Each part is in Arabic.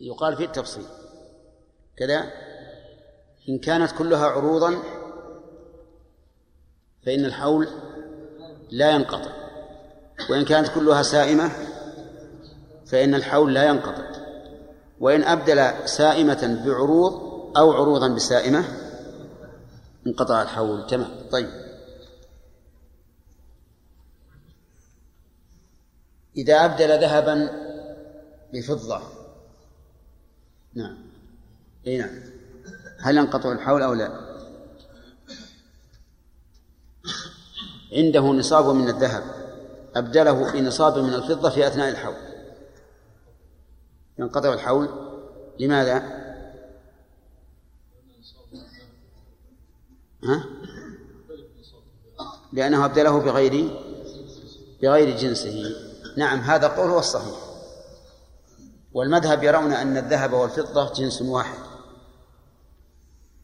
يقال في التفصيل كذا. إن كانت كلها عروضا فإن الحول لا ينقطع، وإن كانت كلها سائمة فإن الحول لا ينقطع، وإن أبدل سائمة بعروض أو عروضا بسائمة انقطع الحول. تمام. طيب، إذا أبدل ذهبا بفضة، نعم، أي نعم، هل انقطع الحول أو لا؟ عنده نصاب من الذهب أبدله بنصاب من الفضة في أثناء الحول، ينقطع الحول. لماذا؟ ها؟ لأنه أبدله بغير جنسه. نعم، هذا قول هو الصحيح، والمذهب يرون أن الذهب والفضة جنس واحد،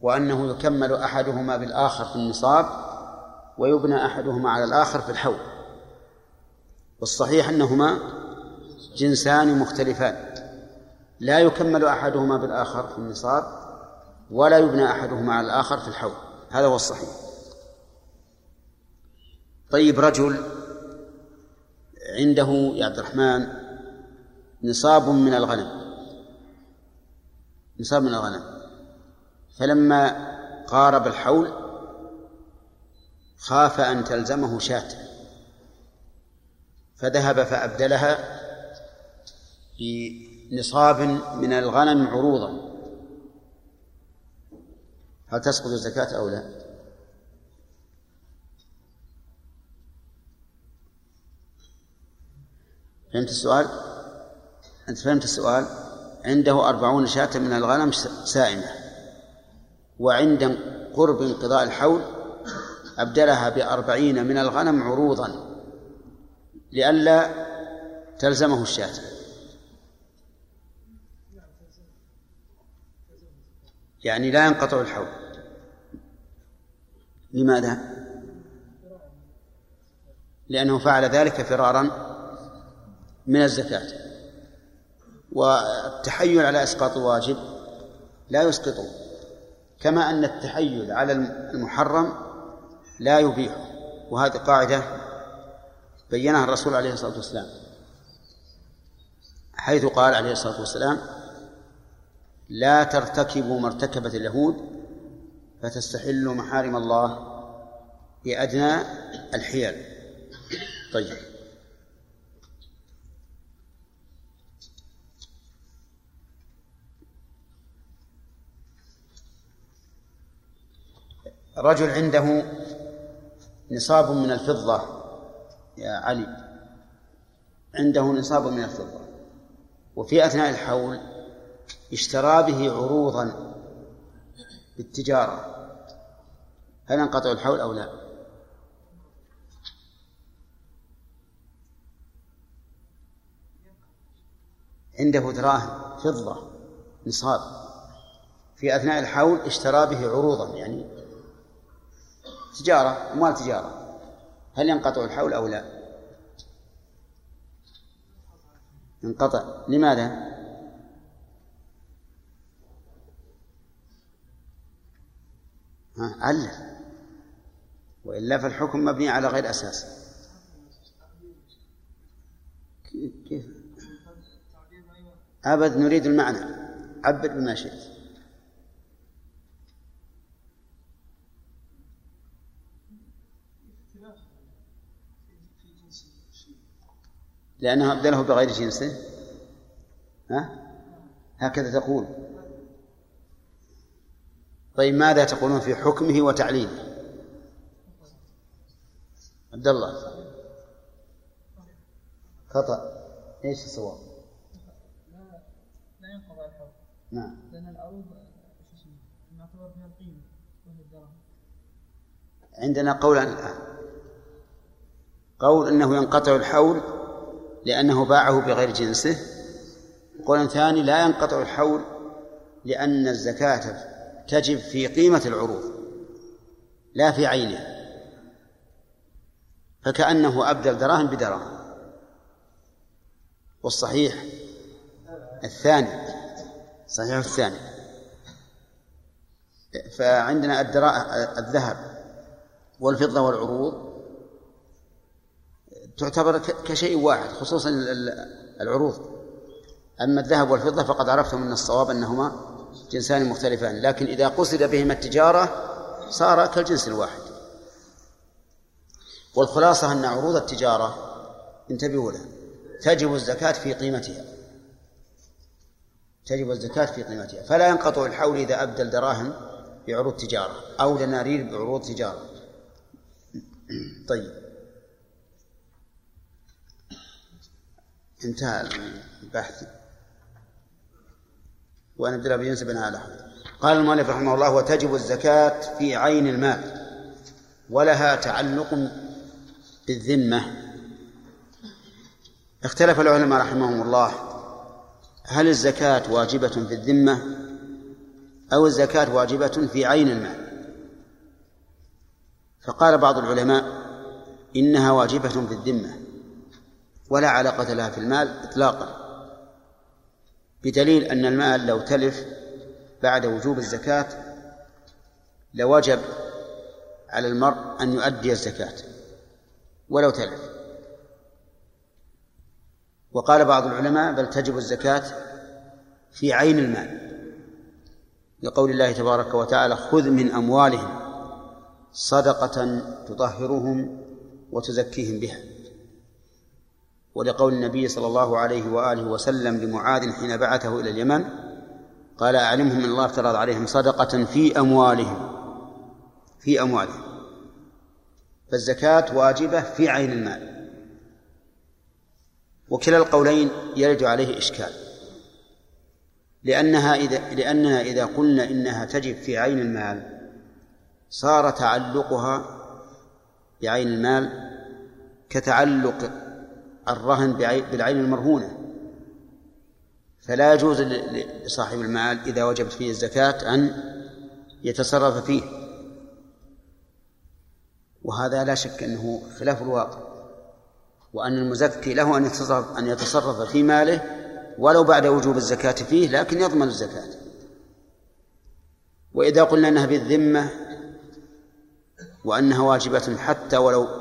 وأنه يكمل أحدهما بالآخر في النصاب ويبنى أحدهما على الآخر في الحول، والصحيح أنهما جنسان مختلفان، لا يكمل أحدهما بالآخر في النصاب ولا يبنى أحدهما على الآخر في الحول، هذا هو الصحيح. طيب، رجل عنده يا عبد الرحمن نصاب من الغنم، فلما قارب الحول خاف أن تلزمه شاة، فذهب فأبدلها بنصاب من الغنم عروضا، هل تسقط الزكاة أو لا؟ فهمت السؤال؟ أنت فهمت السؤال؟ عنده 40 شاة من الغنم سائمة، وعند قرب انقضاء الحول أبدلها ب40 من الغنم عروضا لئلا تلزمه الشاة. يعني لا ينقطع الحول. لماذا؟ لأنه فعل ذلك فرارا من الزكاة، والتحيل على إسقاط الواجب لا يسقطه، كما أن التحيل على المحرم لا يبيحه، وهذه قاعدة بيّنها الرسول عليه الصلاة والسلام حيث قال عليه الصلاة والسلام: لا ترتكبوا ما ارتكبت اليهود فتستحلوا محارم الله بأدنى الحيل. طيب، رجل عنده نصاب من الفضة يا علي، وفي أثناء الحول اشترى به عروضا بالتجارة، هل انقطع الحول أو لا؟ عنده دراهم فضة نصاب، في أثناء الحول اشترى به عروضا، يعني تجارة، أموال تجارة، هل ينقطع الحول أو لا؟ انقطع. لماذا؟ علّ، وإلا فالحكم مبني على غير أساس. كيف؟ أبد، نريد المعنى، عبر بما شئت. لأنه أبدله بغير جنسه، هكذا تقول. طيب، ماذا تقولون في حكمه وتعليله؟ عبد الله خطأ، ايش الصواب؟ لا ينقض الحول. نعم، لأن العروض نعتبر فيها القيمة وهي الدراهم. عندنا قول الآن، قول أنه ينقطع الحول لأنه باعه بغير جنسه، قول ثاني لا ينقطع الحول لأن الزكاة تجب في قيمة العروض لا في عينها، فكأنه أبدل دراهم بدراهم، والصحيح الثاني، صحيح الثاني. فعندنا الذهب والفضة والعروض تعتبر كشيء واحد، خصوصا العروض. أما الذهب والفضة فقد عرفتم من الصواب أنهما جنسان مختلفان، لكن إذا قصد بهما التجارة صار كالجنس الواحد. والخلاصة أن عروض التجارة انتبهوا لها تجب الزكاة في قيمتها، تجب الزكاة في قيمتها، فلا ينقطع الحول إذا أبدل دراهم بعروض تجارة أو دنانير بعروض تجارة. طيب انتهى البحث وأنا أبدلها بجنس بناء على حول. قال المؤلف رحمه الله: وتجب الزكاة في عين المال ولها تعلق بالذمة. اختلف العلماء رحمهم الله هل الزكاة واجبة في الذمة أو الزكاة واجبة في عين المال؟ فقال بعض العلماء إنها واجبة في الذمة ولا علاقة لها في المال إطلاقا، بدليل أن المال لو تلف بعد وجوب الزكاة لوجب على المرء أن يؤدي الزكاة ولو تلف. وقال بعض العلماء بل تجب الزكاة في عين المال، لقول الله تبارك وتعالى: خذ من أموالهم صدقة تطهرهم وتزكيهم بها، ولقول النبي صلى الله عليه وآله وسلم لمعاذ حين بعثه إلى اليمن قال: أعلمهم أن الله افترض عليهم صدقة في أموالهم، في أموالهم. فالزكاة واجبة في عين المال. وكلا القولين يرد عليه إشكال، لأننا إذا قلنا إنها تجب في عين المال صار تعلقها بعين المال كتعلق الرهن بالعين المرهونة، فلا يجوز لصاحب المال إذا وجبت فيه الزكاة أن يتصرف فيه، وهذا لا شك أنه خلاف الواقع، وأن المزكي له أن يتصرف في ماله ولو بعد وجوب الزكاة فيه، لكن يضمن الزكاة. وإذا قلنا أنها بالذمة وأنها واجبة حتى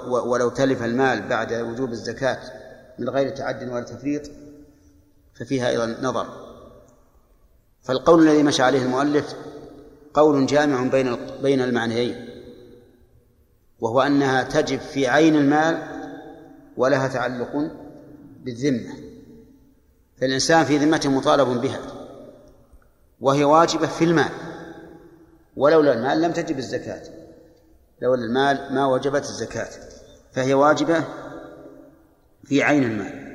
ولو تلف المال بعد وجوب الزكاة من غير تعد ولا تفريط ففيها أيضا نظر. فالقول الذي مشى عليه المؤلف قول جامع بين المعنيين، وهو أنها تجب في عين المال ولها تعلق بالذمة، فالإنسان في ذمته مطالب بها وهي واجبة في المال، ولولا المال لم تجب الزكاة، لولا المال ما وجبت الزكاة، فهي واجبة في عين المال.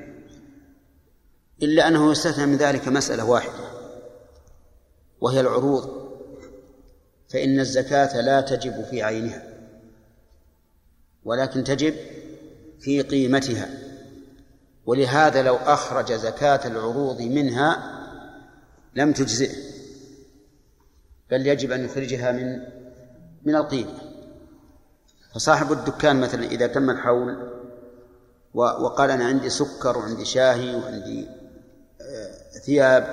إلا أنه يستثنى من ذلك مسألة واحدة وهي العروض، فإن الزكاة لا تجب في عينها ولكن تجب في قيمتها، ولهذا لو أخرج زكاة العروض منها لم تجزئه، بل يجب أن يخرجها من القيمة. فصاحب الدكان مثلا إذا تم الحول وقال أنا عندي سكر وعندي شاهي وعندي ثياب،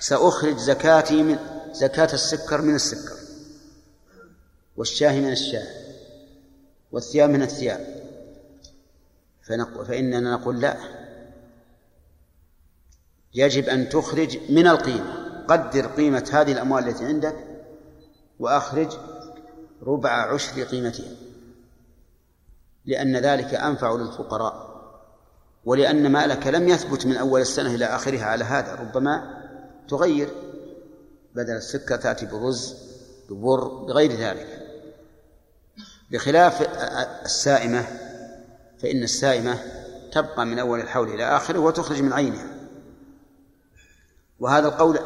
سأخرج زكاتي من زكاة السكر من السكر، والشاهي من الشاهي، والثياب من الثياب، فإننا نقول لا، يجب أن تخرج من القيمة، قدر قيمة هذه الأموال التي عندك وأخرج ربع عشر قيمتها، لأن ذلك أنفع للفقراء، ولأن مالك لم يثبت من أول السنة إلى آخرها على هذا، ربما تغير، بدل السكر تأتي برز ببر بغير ذلك، بخلاف السائمة فإن السائمة تبقى من أول الحول إلى آخره وتخرج من عينها. وهذا القول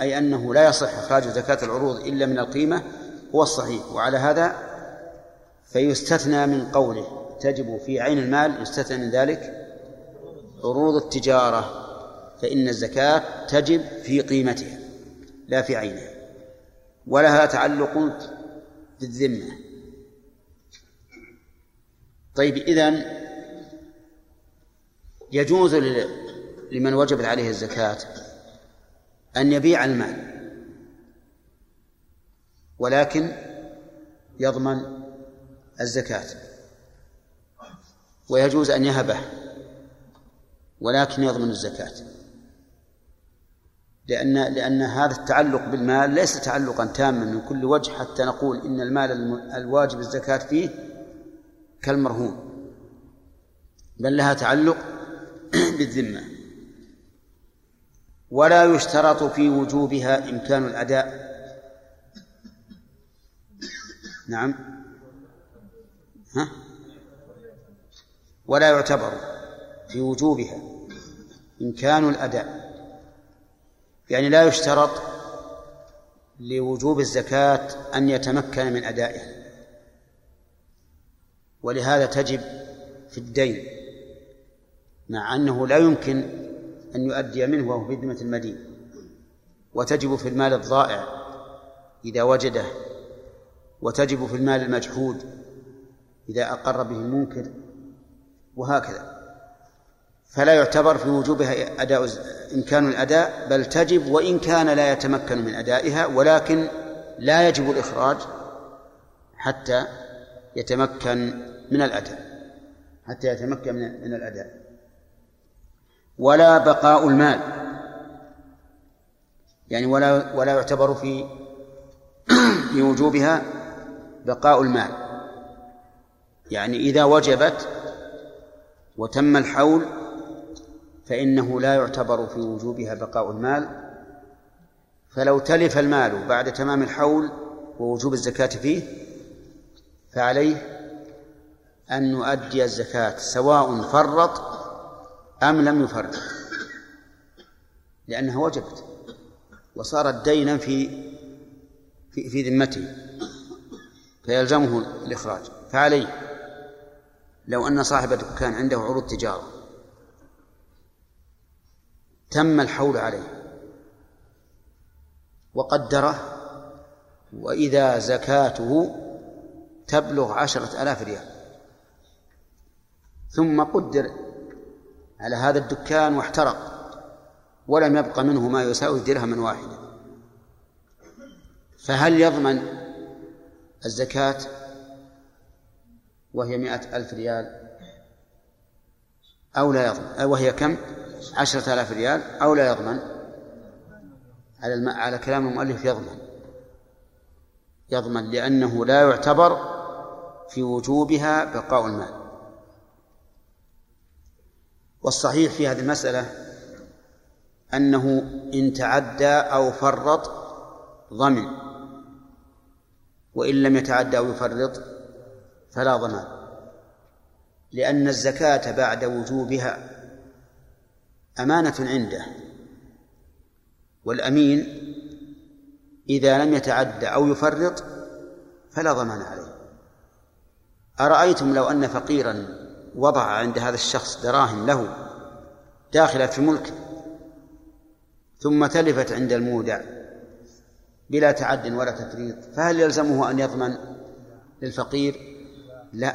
أي أنه لا يصح إخراج زكاة العروض إلا من القيمة هو الصحيح. وعلى هذا فيستثنى من قوله تجب في عين المال، يستثنى من ذلك عروض التجارة، فإن الزكاة تجب في قيمتها لا في عينها، ولها تعلق بالذمة. طيب إذن يجوز لمن وجبت عليه الزكاة أن يبيع المال ولكن يضمن الزكاة، ويجوز أن يهبه ولكن يضمن الزكاة، لأن هذا التعلق بالمال ليس تعلقا تاما من كل وجه حتى نقول إن المال الواجب الزكاة فيه كالمرهون، بل لها تعلق بالذمة. ولا يشترط في وجوبها إمكان الأداء. نعم، ها؟ ولا يعتبر في وجوبها إمكان الأداء، يعني لا يشترط لوجوب الزكاة أن يتمكن من أدائها، ولهذا تجب في الدين مع أنه لا يمكن أن يؤدي منه وهو في ذمة المدين، وتجب في المال الضائع إذا وجده، وتجب في المال المجحود إذا أقر به المنكر، وهكذا. فلا يعتبر في وجوبها أداء إمكان الأداء، بل تجب وإن كان لا يتمكن من أدائها، ولكن لا يجب الإخراج حتى يتمكن من الأداء، حتى يتمكن من الأداء. ولا بقاء المال، يعني ولا يعتبر في وجوبها بقاء المال، يعني إذا وجبت وتم الحول فإنه لا يعتبر في وجوبها بقاء المال. فلو تلف المال بعد تمام الحول ووجوب الزكاة فيه فعليه أن يؤدي الزكاة سواء فرط أم لم يفرط، لأنها وجبت وصارت دينا في ذمته فيلزمه الإخراج. فعليه لو أن صاحب دكان عنده عروض تجارة تم الحول عليه وقدره، وإذا زكاته تبلغ 10,000 ريال، ثم قدر على هذا الدكان واحترق ولم يبق منه ما يساوي درهما واحدا، فهل يضمن الزكاة وهي 100,000 ريال أو لا يضمن؟ وهي كم؟ 10,000 ريال أو لا يضمن؟ على كلام المؤلف يضمن، لأنه لا يعتبر في وجوبها بقاء المال. والصحيح في هذه المسألة أنه إن تعدى أو فرط ضمن، وإن لم يتعدى أو يفرط فلا ضمان، لأن الزكاة بعد وجوبها أمانة عنده، والأمين إذا لم يتعدى أو يفرط فلا ضمان عليه. أرأيتم لو أن فقيراً وضع عند هذا الشخص دراهم له داخلة في ملك ثم تلفت عند المودع بلا تعد ولا تفريط، فهل يلزمه أن يضمن للفقير؟ لا،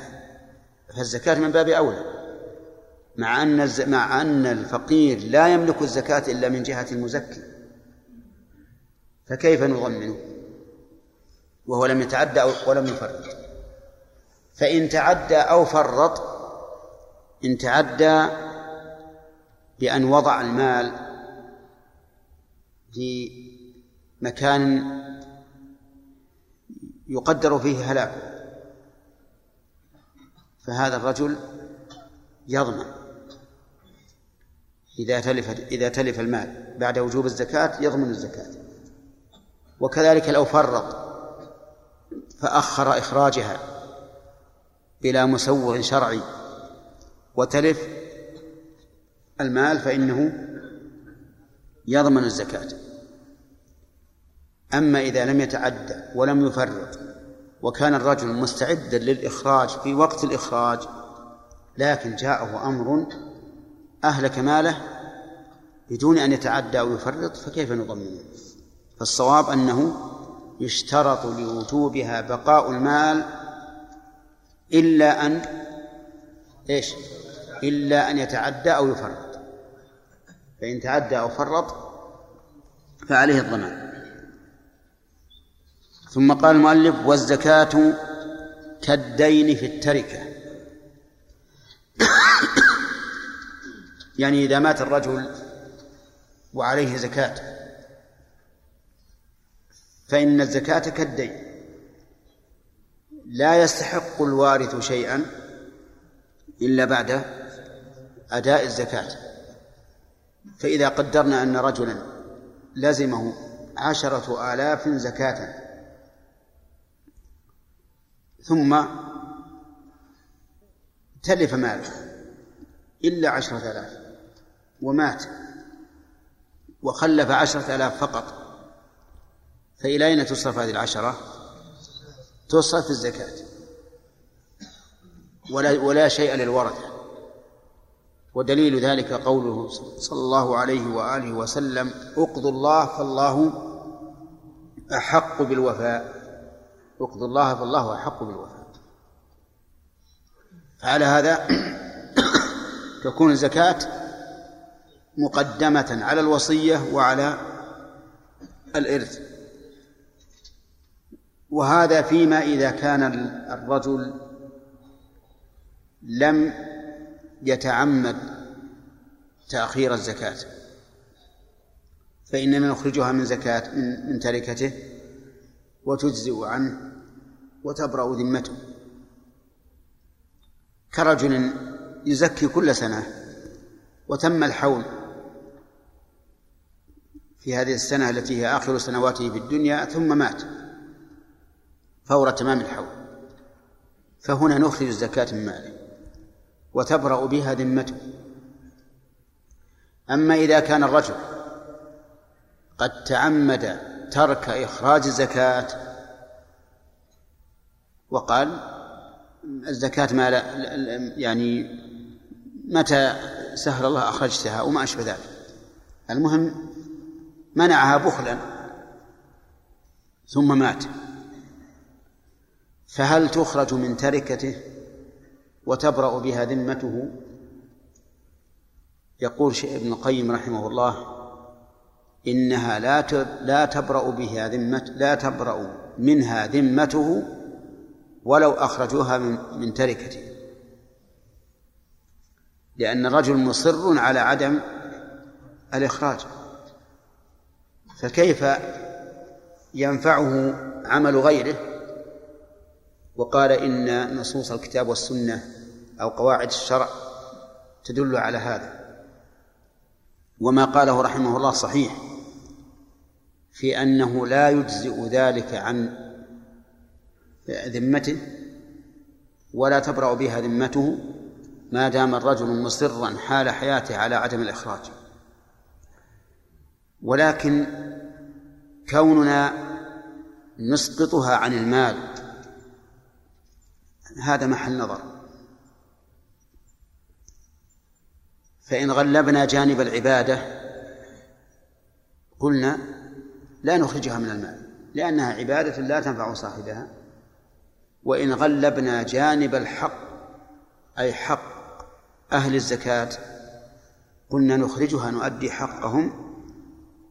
فالزكاة من باب أولى، مع أن الفقير لا يملك الزكاة إلا من جهة المزكي، فكيف نضمنه وهو لم يتعد ولم يفرط؟ فإن تعدى أو فرط، إن تعدى بأن وضع المال في مكان يقدر فيه هلاكه، فهذا الرجل يضمن إذا تلف المال بعد وجوب الزكاة يضمن الزكاة. وكذلك لو فرط فأخر إخراجها بلا مسوغ شرعي وتلف المال فإنه يضمن الزكاة. أما إذا لم يتعدى ولم يفرط وكان الرجل مستعدا للإخراج في وقت الإخراج لكن جاءه أمر أهلك ماله بدون أن يتعدى أو يفرط، فكيف نضمنه؟ فالصواب أنه يشترط لوجوبها بقاء المال إلا أن يتعدى أو يفرط، فإن تعدى أو فرط فعليه الضمان. ثم قال المؤلف: والزكاة كالدين في التركة. يعني إذا مات الرجل وعليه زكاة فإن الزكاة كالدين، لا يستحق الوارث شيئا إلا بعد أداء الزكاة. فإذا قدرنا أن رجلا لزمه 10,000 زكاة ثم تلف ماله إلا 10,000 ومات وخلف 10,000 فقط، فإلى أين تصرف هذه 10؟ تصرف الزكاة، ولا شيء للورثة. ودليل ذلك قوله صلى الله عليه وآله وسلم: اقضوا الله فالله أحق بالوفاء، اقضوا الله فالله أحق بالوفاء. فعلى هذا تكون الزكاة مقدمة على الوصية وعلى الإرث. وهذا فيما إذا كان الرجل لم يتعمد تأخير الزكاة، فإننا نخرجها من زكاة من تركته وتجزئ عنه وتبرأ ذمته، كرجل يزكي كل سنة وتم الحول في هذه السنة التي هي آخر سنواته في الدنيا ثم مات فور تمام الحول، فهنا نخرج الزكاة من ماله وتبرأ بها ذمته. أما إذا كان الرجل قد تعمد ترك إخراج الزكاة وقال: الزكاة ما لا يعني متى سهل الله أخرجتها وما أشبه ذلك، المهم منعها بخلا ثم مات، فهل تخرج من تركته وتبرأ بها ذمته؟ يقول شيخ ابن القيم رحمه الله: إنها لا تبرأ بها ذمته، لا تبرأ منها ذمته ولو أخرجوها من تركته، لأن الرجل مصر على عدم الإخراج، فكيف ينفعه عمل غيره؟ وقال إن نصوص الكتاب والسنة أو قواعد الشرع تدل على هذا. وما قاله رحمه الله صحيح في أنه لا يجزئ ذلك عن ذمته ولا تبرأ بها ذمته ما دام الرجل مصرا حال حياته على عدم الإخراج. ولكن كوننا نسقطها عن المال هذا محل نظر، فإن غلبنا جانب العبادة قلنا لا نخرجها من المال لأنها عبادة لا تنفع صاحبها، وإن غلبنا جانب الحق أي حق أهل الزكاة قلنا نخرجها نؤدي حقهم،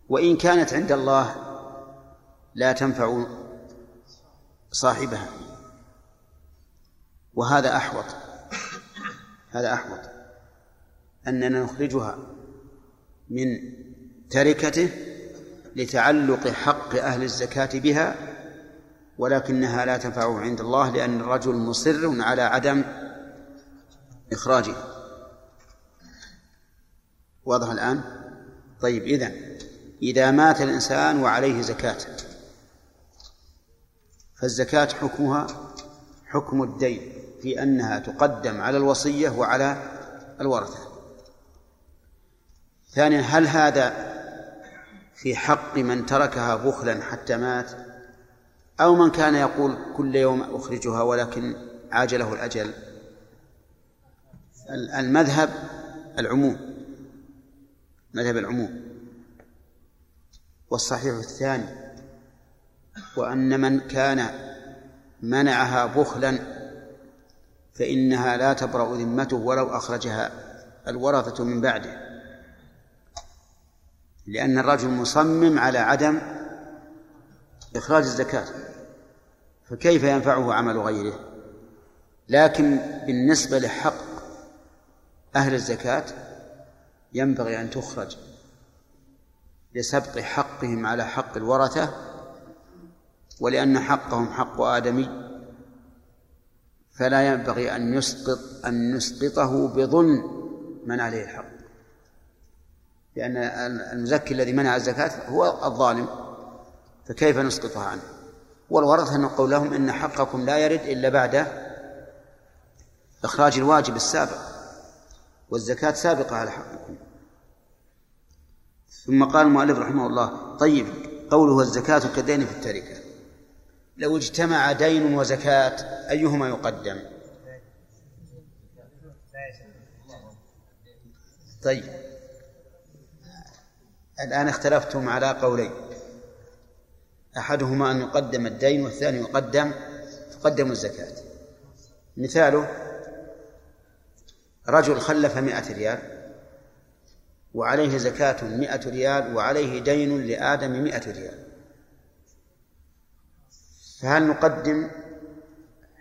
وإن كانت عند الله لا تنفع صاحبها. وهذا أحوط، هذا أحوط أننا نخرجها من تركته لتعلق حق أهل الزكاة بها، ولكنها لا تنفع عند الله لأن الرجل مصر على عدم إخراجه. واضح الآن؟ طيب، إذا مات الإنسان وعليه زكاة فالزكاة حكمها حكم الدين في أنها تقدم على الوصية وعلى الورثة. ثانيا، هل هذا في حق من تركها بخلا حتى مات، أو من كان يقول كل يوم أخرجها ولكن عاجله الأجل؟ المذهب العموم، مذهب العموم، والصحيح الثاني، وأن من كان منعها بخلا فإنها لا تبرأ ذمته ولو أخرجها الورثة من بعده. لأن الرجل مصمم على عدم إخراج الزكاة، فكيف ينفعه عمل غيره؟ لكن بالنسبة لحق أهل الزكاة ينبغي أن تخرج لسبق حقهم على حق الورثة، ولأن حقهم حق آدمي، فلا ينبغي أن نسقطه بظلم من عليه الحق، لأن المزكي الذي منع الزكاة هو الظالم، فكيف نسقطها عنه؟ والورثة نقول لهم إن حقكم لا يرد إلا بعد إخراج الواجب السابق، والزكاة سابقة على حقكم. ثم قال المؤلف رحمه الله: طيب، قوله الزكاة كدين في التركة، لو اجتمع دين وزكاة أيهما يقدم؟ طيب، الآن اختلفتم على قولين، أحدهما أن يقدم الدين والثاني يقدم الزكاة. مثاله: رجل خلف 100 ريال وعليه زكاة 100 ريال وعليه دين لآدم 100 ريال، فهل نقدم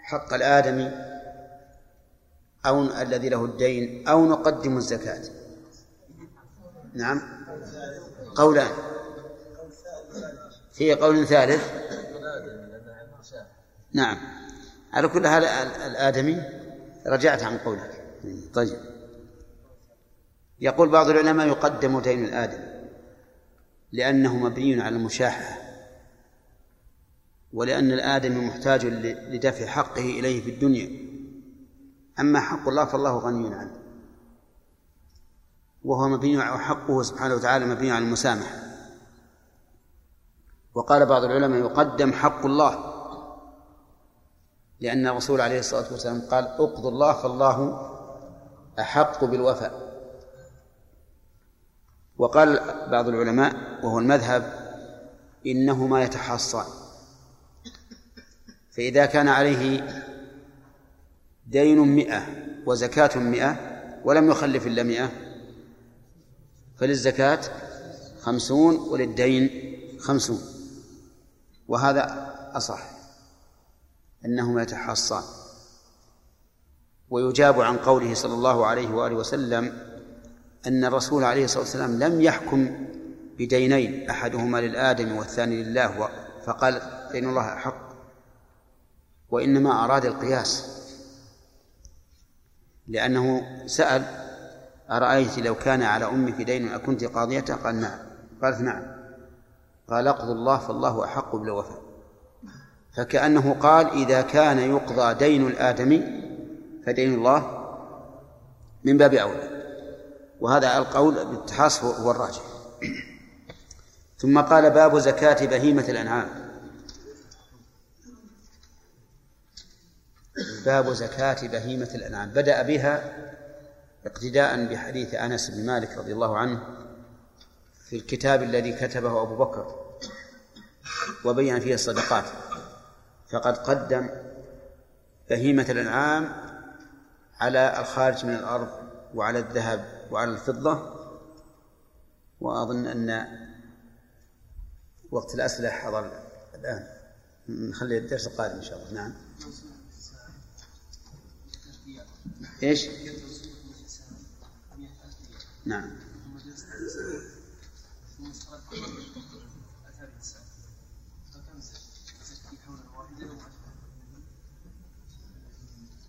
حق الآدمي أو الذي له الدين أو نقدم الزكاة؟ نعم، قولان. في قول ثالث، نعم، على كل هذا الآدمي رجعت عن قولك. طيب، يقول بعض العلماء يقدم دين الآدمي لأنه مبني على المشاحة، ولأن الآدمي محتاج لدفع حقه إليه في الدنيا، أما حق الله فالله غني عنه، وهو مبني على حقه سبحانه وتعالى مبني على المسامحة. وقال بعض العلماء يقدم حق الله، لأن الرسول عليه الصلاة والسلام قال: اقضوا الله فالله أحق بالوفاء. وقال بعض العلماء وهو المذهب إنهما يتحاصان، فإذا كان عليه دين 100 وزكاة 100 ولم يخلف إلا 100 فللزكاة 50 وللدين 50، وهذا أصح أنهما يتحاصان. ويجاب عن قوله صلى الله عليه وآله وسلم أن الرسول عليه الصلاة والسلام لم يحكم بدينين أحدهما للآدم والثاني لله فقال دين الله أحق، وإنما أراد القياس، لأنه سأل: أرأيت لو كان على أمك دين أكنت قاضيته؟ قال: نعم. قالت: نعم. قال: اقضوا الله فالله أحق بالوفاء. فكأنه قال: إذا كان يقضى دين الآدمي فدين الله من باب أولى. وهذا القول بالتحاص هو الراجح. ثم قال: باب زكاة بهيمة الأنعام. باب زكاة بهيمة الأنعام بدأ بها اقتداء بحديث أنس بن مالك رضي الله عنه في الكتاب الذي كتبه أبو بكر وبين فيه الصدقات، فقد قدم بهيمة الأنعام على الخارج من الأرض وعلى الذهب وعلى الفضة، وأظن أن وقت الأسئلة حضر الآن، نخلي الدرس القادم إن شاء الله. نعم، ايش؟ نعم،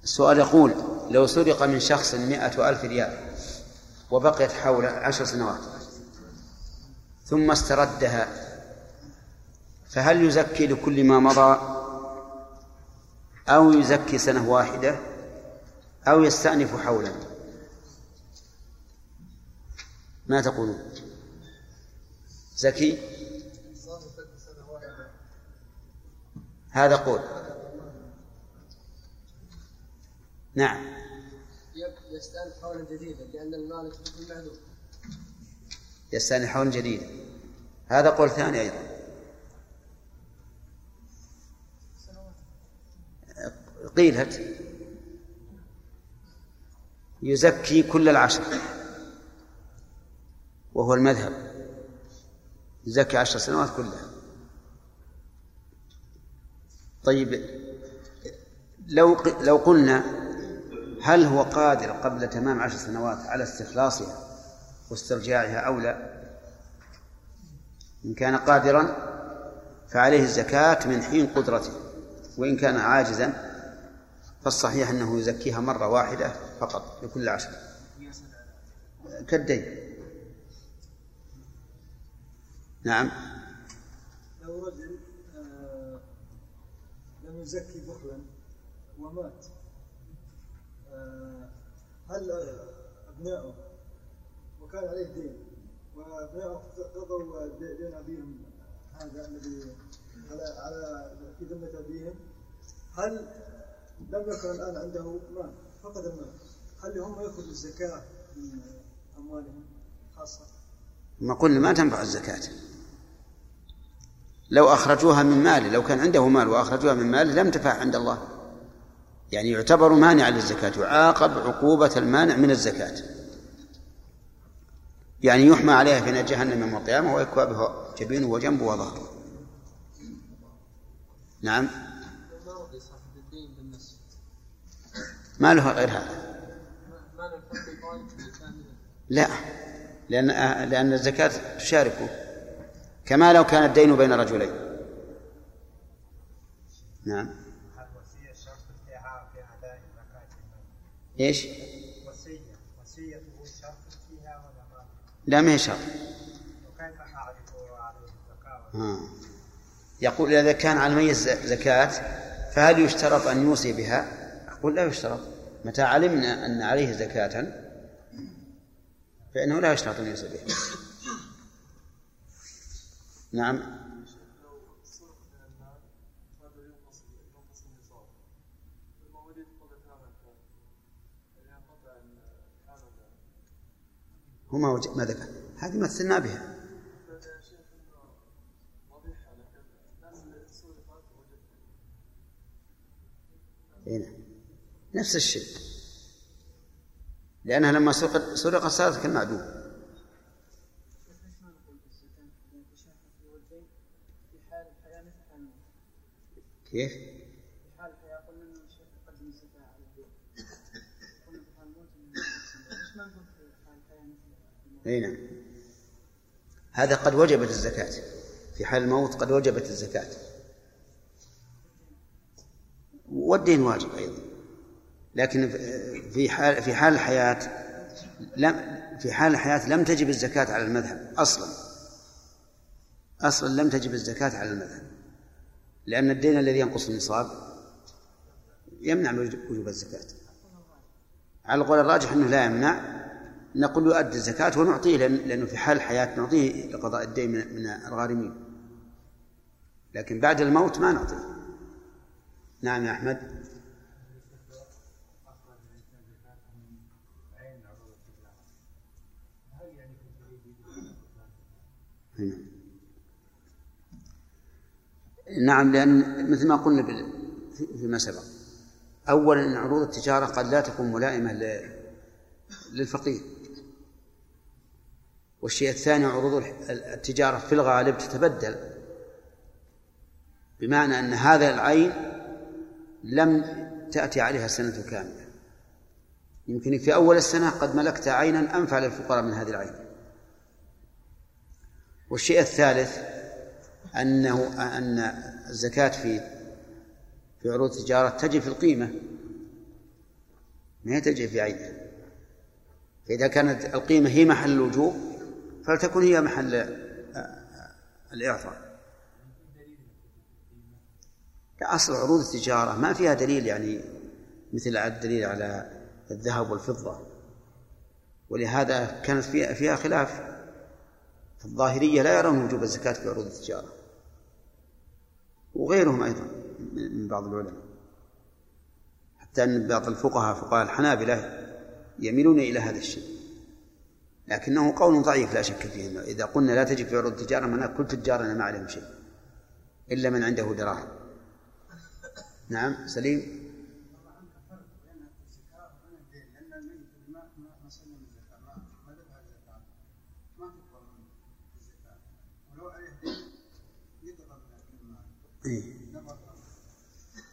السؤال يقول: لو سرق من شخص 100,000 ريال وبقيت حوله 10 سنوات ثم استردها، فهل يزكي لكل ما مضى أو يزكي سنة واحدة أو يستأنف حولا؟ ما تقولون؟ زكي؟ هذا قول. نعم، يستأنف حولا جديدا لأن المالك معدوم، يستأنف حولا جديدا، هذا قول ثاني أيضا. قيلت يزكي كل 10، وهو المذهب، يزكي 10 سنوات كلها. طيب لو قلنا هل هو قادر قبل تمام 10 سنوات على استخلاصها واسترجاعها أو لا؟ إن كان قادرا فعليه الزكاة من حين قدرته، وإن كان عاجزا فالصحيح أنه يزكيها مرة واحدة فقط لكل 10 كالدين. نعم. لو رجل لم يزكي بخلا ومات، هل أبناؤه وكان عليه دين وأبناؤه قضوا دين أبيهم هذا الذي على في ذمة أبيهم، هل لم يكن الآن عنده مال فقد المال، هل هم يأخذوا الزكاة من أموالهم خاصة؟ ما قلنا ما تنفع الزكاة لو أخرجوها من ماله، لو كان عنده مال وأخرجوها من ماله لم تنفع عند الله، يعني يعتبر مانع للزكاة، يعاقب عقوبة المانع من الزكاة، يعني يحمى عليها في جهنم يوم القيامة ويكوى بها جبينه وجنبه وظهره. نعم. ما له غير هذا؟ لا، لأن الزكاة تشاركه، كما لو كان الدين بين رجلين. نعم. إيش؟ لا ما هي شرط. يقول إذا كان على الميت زكاة فهل يشترط أن يوصي بها؟ أقول لا يشترط، متى علمنا أن عليه زكاة فإنه لا يشترط أن يوصي بها. نعم. هما ما ذكر هذه مثلنا بها. هنا نفس الشيء، لأنها لما سرقت صارت كالمعدوم. كيف؟ هنا هذا قد وجبت الزكاة في حال الموت، قد وجبت الزكاة، والدين واجب أيضا، لكن في حال الحياة لم تجب الزكاة على المذهب أصلا لم تجب الزكاة على المذهب، لأن الدين الذي ينقص النصاب يمنع من وجوب الزكاة. على القول الراجح أنه لا يمنع، نقول يؤدي الزكاة ونعطيه، لأنه في حال الحياة نعطيه لقضاء الدين من الغارمين، لكن بعد الموت ما نعطيه. نعم يا أحمد. نعم، لأن مثل ما قلنا فيما سبق، أولا عروض التجارة قد لا تكون ملائمة للفقير، والشيء الثاني عروض التجارة في الغالب تتبدل، بمعنى أن هذا العين لم تأتي عليها السنة كاملة، يمكن في أول السنة قد ملكت عينا أنفع للفقراء من هذه العين. والشيء الثالث أن الزكاة في عروض التجارة تجي في القيمة، ما تجي في عينها، فإذا كانت القيمة هي محل الوجوب فلتكن هي محل الإعفاء. أصل عروض التجارة ما فيها دليل، يعني مثل الدليل على الذهب والفضة، ولهذا كانت فيها خلاف. الظاهرية لا يرون وجوب الزكاة في عروض التجارة، وغيرهم أيضا من بعض العلماء، حتى أن بعض الفقهاء فقهاء الحنابلة يميلون إلى هذا الشيء، لكنه قول ضعيف لا شك فيه. إذا قلنا لا تجب في عروض التجارة معناه كل تجارنا ما عليهم شيء إلا من عنده دراهم. نعم سليم.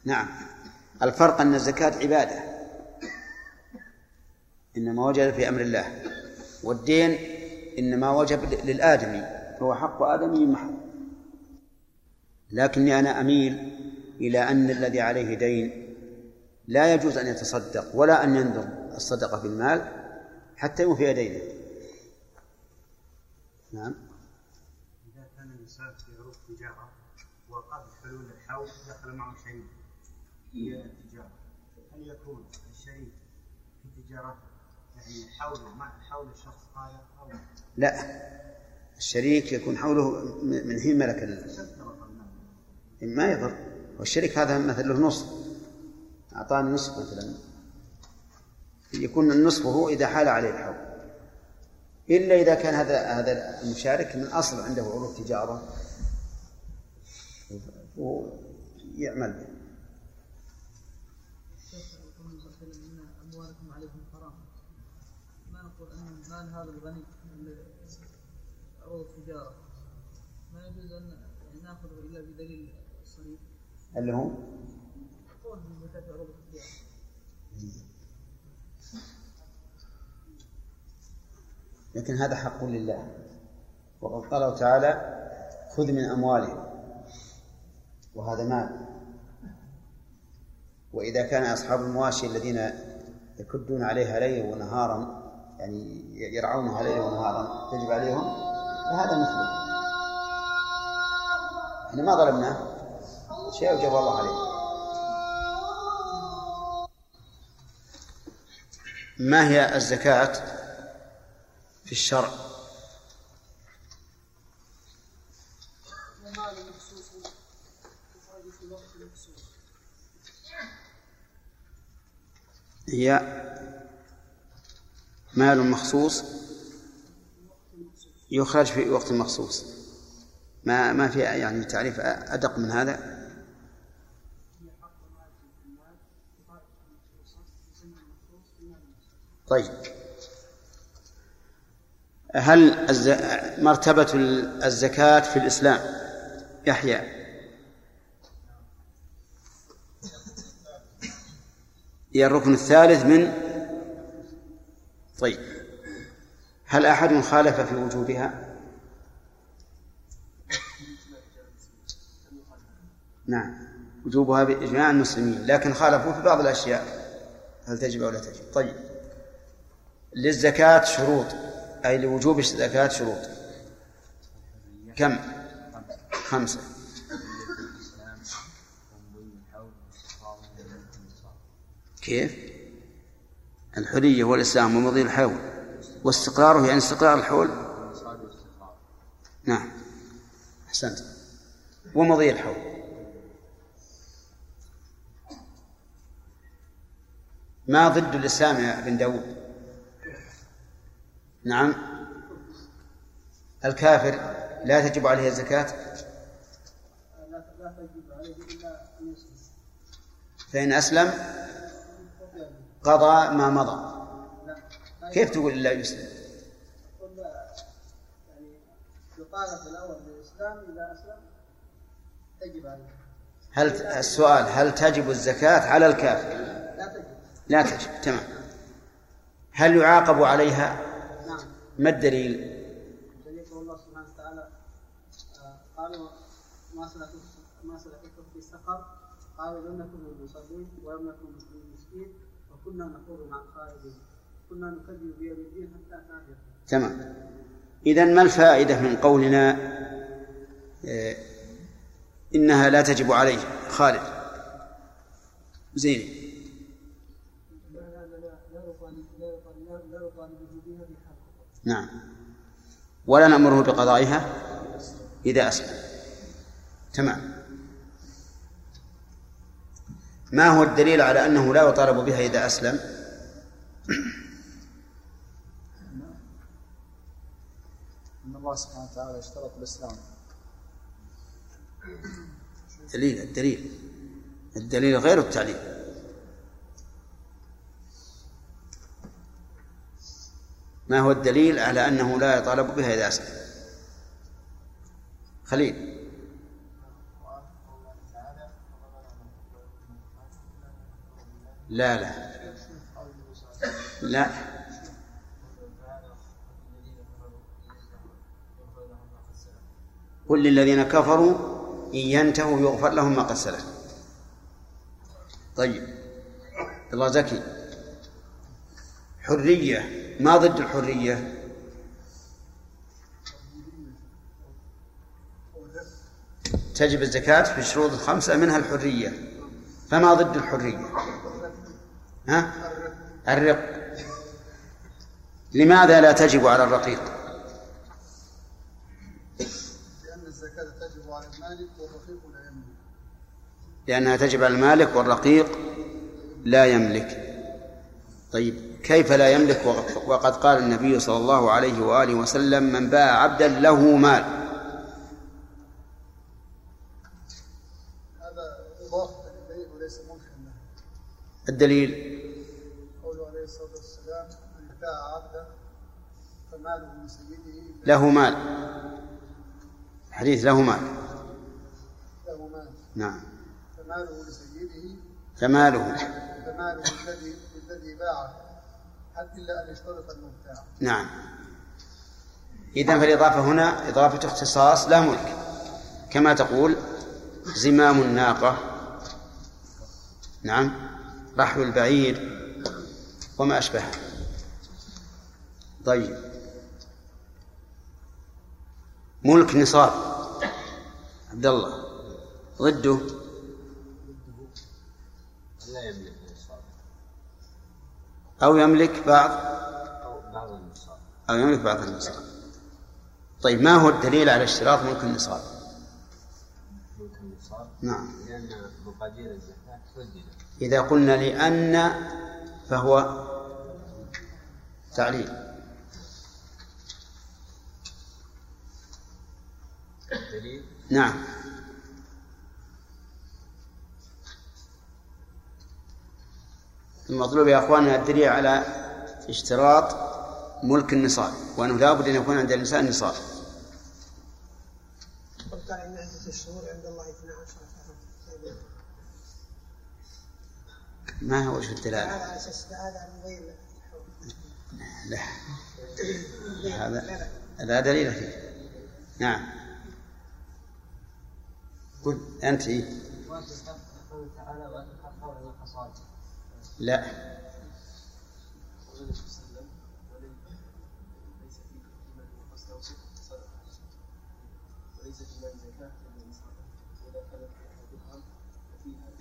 نعم. الفرق أن الزكاة عبادة إنما وجب في أمر الله، والدين إنما وجب للآدمي فهو حق آدمي محض. لكني أنا أميل إلى أن الذي عليه دين لا يجوز أن يتصدق ولا أن ينذر الصدقة في المال حتى يوفي دينه. نعم. إذا كان الإنسان يعرف تجارة وقد حلول الحول دخل معه شيء في التجارة، هل يكون الشيء في التجارة يعني حوله مع حول الشخص قاية أو لا؟ الشريك يكون حوله من حين ملك ما يضر، والشريك هذا مثل له نصف، أعطاني نصف مثلا يكون النصف هو إذا حال عليه الحول، إلا إذا كان هذا المشارك من أصل عنده عروض تجارة ويعمل به. أموالكم عليكم حرام، ما نقول أن مال هذا الغني عروض تجارة ما يجوز أن نأخذه إلا بدليل صريح اللي هو لكن هذا حق لله، وقد قال تعالى خذ من أموالهم، وهذا مال. وإذا كان أصحاب المواشي الذين يكدون عليها ليلا ونهارا يعني يرعونها ليلا ونهارا تجب عليهم، فهذا مثله، احنا ما ظلمناه شيء وجب الله عليه. ما هي الزكاة في الشرع؟ هي مال مخصوص يخرج في وقت مخصوص. ما في يعني تعريف أدق من هذا؟ طيب. هل مرتبة الزكاة في الإسلام؟ يحيى هي الركن الثالث من. طيب. هل أحد خالف في وجوبها؟ نعم، وجوبها بإجماع المسلمين، لكن خالفوا في بعض الأشياء هل تجب أو لا تجب. طيب. للزكاة شروط، أي لوجوب الزكاة شروط، كم؟ 5. كيف؟ الحرية والإسلام ومضي الحول واستقراره، يعني استقرار الحول. نعم أحسنت، ومضي الحول. ما ضد الإسلام يا بن داود؟ نعم. الكافر لا تجب عليه الزكاة، لا تجب عليه إلا أن يسلم، فإن أسلم قضى ما مضى. كيف تقول لا يسلم؟ يعني يطالب الأول بالإسلام، إذا أسلم تجب عليه. السؤال هل تجب الزكاة على الكافر؟ لا تجب. لا تجب، تمام. هل يعاقب عليها؟ ما الدليل؟ الدليل قول الله سبحانه وتعالى قالوا ما سلككم في سقر قالوا لم نكن من المصلين ولم نكن من المسكين وكنا نخوض مع الخائضين كنا نكذب بيوم الدين حتى نعلم. تمام. إذن ما الفائدة من قولنا إنها لا تجب عليه؟ خالد زين. نعم. ولا نأمره بقضائها إذا أسلم. تمام. ما هو الدليل على أنه لا يطالب بها إذا أسلم؟ إن الله سبحانه وتعالى اشترط الإسلام. الدليل غير التعليل. ما هو الدليل على أنه لا يطالب بها إذا أسلم؟ خليل. لا لا لا قل للذين كفروا إن ينتهوا يغفر لهم ما قد سلف. طيب الله زكي. حرية ما ضد الحرية؟ تجب الزكاة في الشروط الخمسة منها الحرية، فما ضد الحرية؟ ها؟ الرق. لماذا لا تجب على الرقيق؟ لأن الزكاة تجب على المالك والرقيق لا يملك. لأنها تجب على المالك والرقيق لا يملك. طيب كيف لا يملك وقد قال النبي صلى الله عليه وآله وسلم من باع عبدا له مال؟ هذا إضافة للبيع وليس ملكا له. الدليل قوله عليه الصلاة والسلام من باع عبدا فماله من سيده له مال، حديث له مال. له مال نعم. فماله لسيده فماله الذي باعه حتى لا أن يشترط المبتاع. نعم. إذن فالإضافة هنا إضافة اختصاص لا ملك، كما تقول زمام الناقة، نعم، رحل البعير وما أشبهه. طيب ملك نصاب عبد الله ضده لا يملك نصاب أو يملك بعض النصاب. طيب ما هو الدليل على اشتراط ملك النصاب؟ نعم لأن مقادير الزكاة تسجل. إذا قلنا لأن فهو تعليل. نعم المطلوب يا أخواننا الدليل على اشتراط ملك النصاب، وأنه لا بد أن يكون عند الإنسان نصاب. قلت إن عدة الشهور عند الله 12 شهرا. ما هو وجه الدلالة؟ هذا على أساس هذا غير لا، هذا دليل فيه. نعم قل أنت إيه؟ لا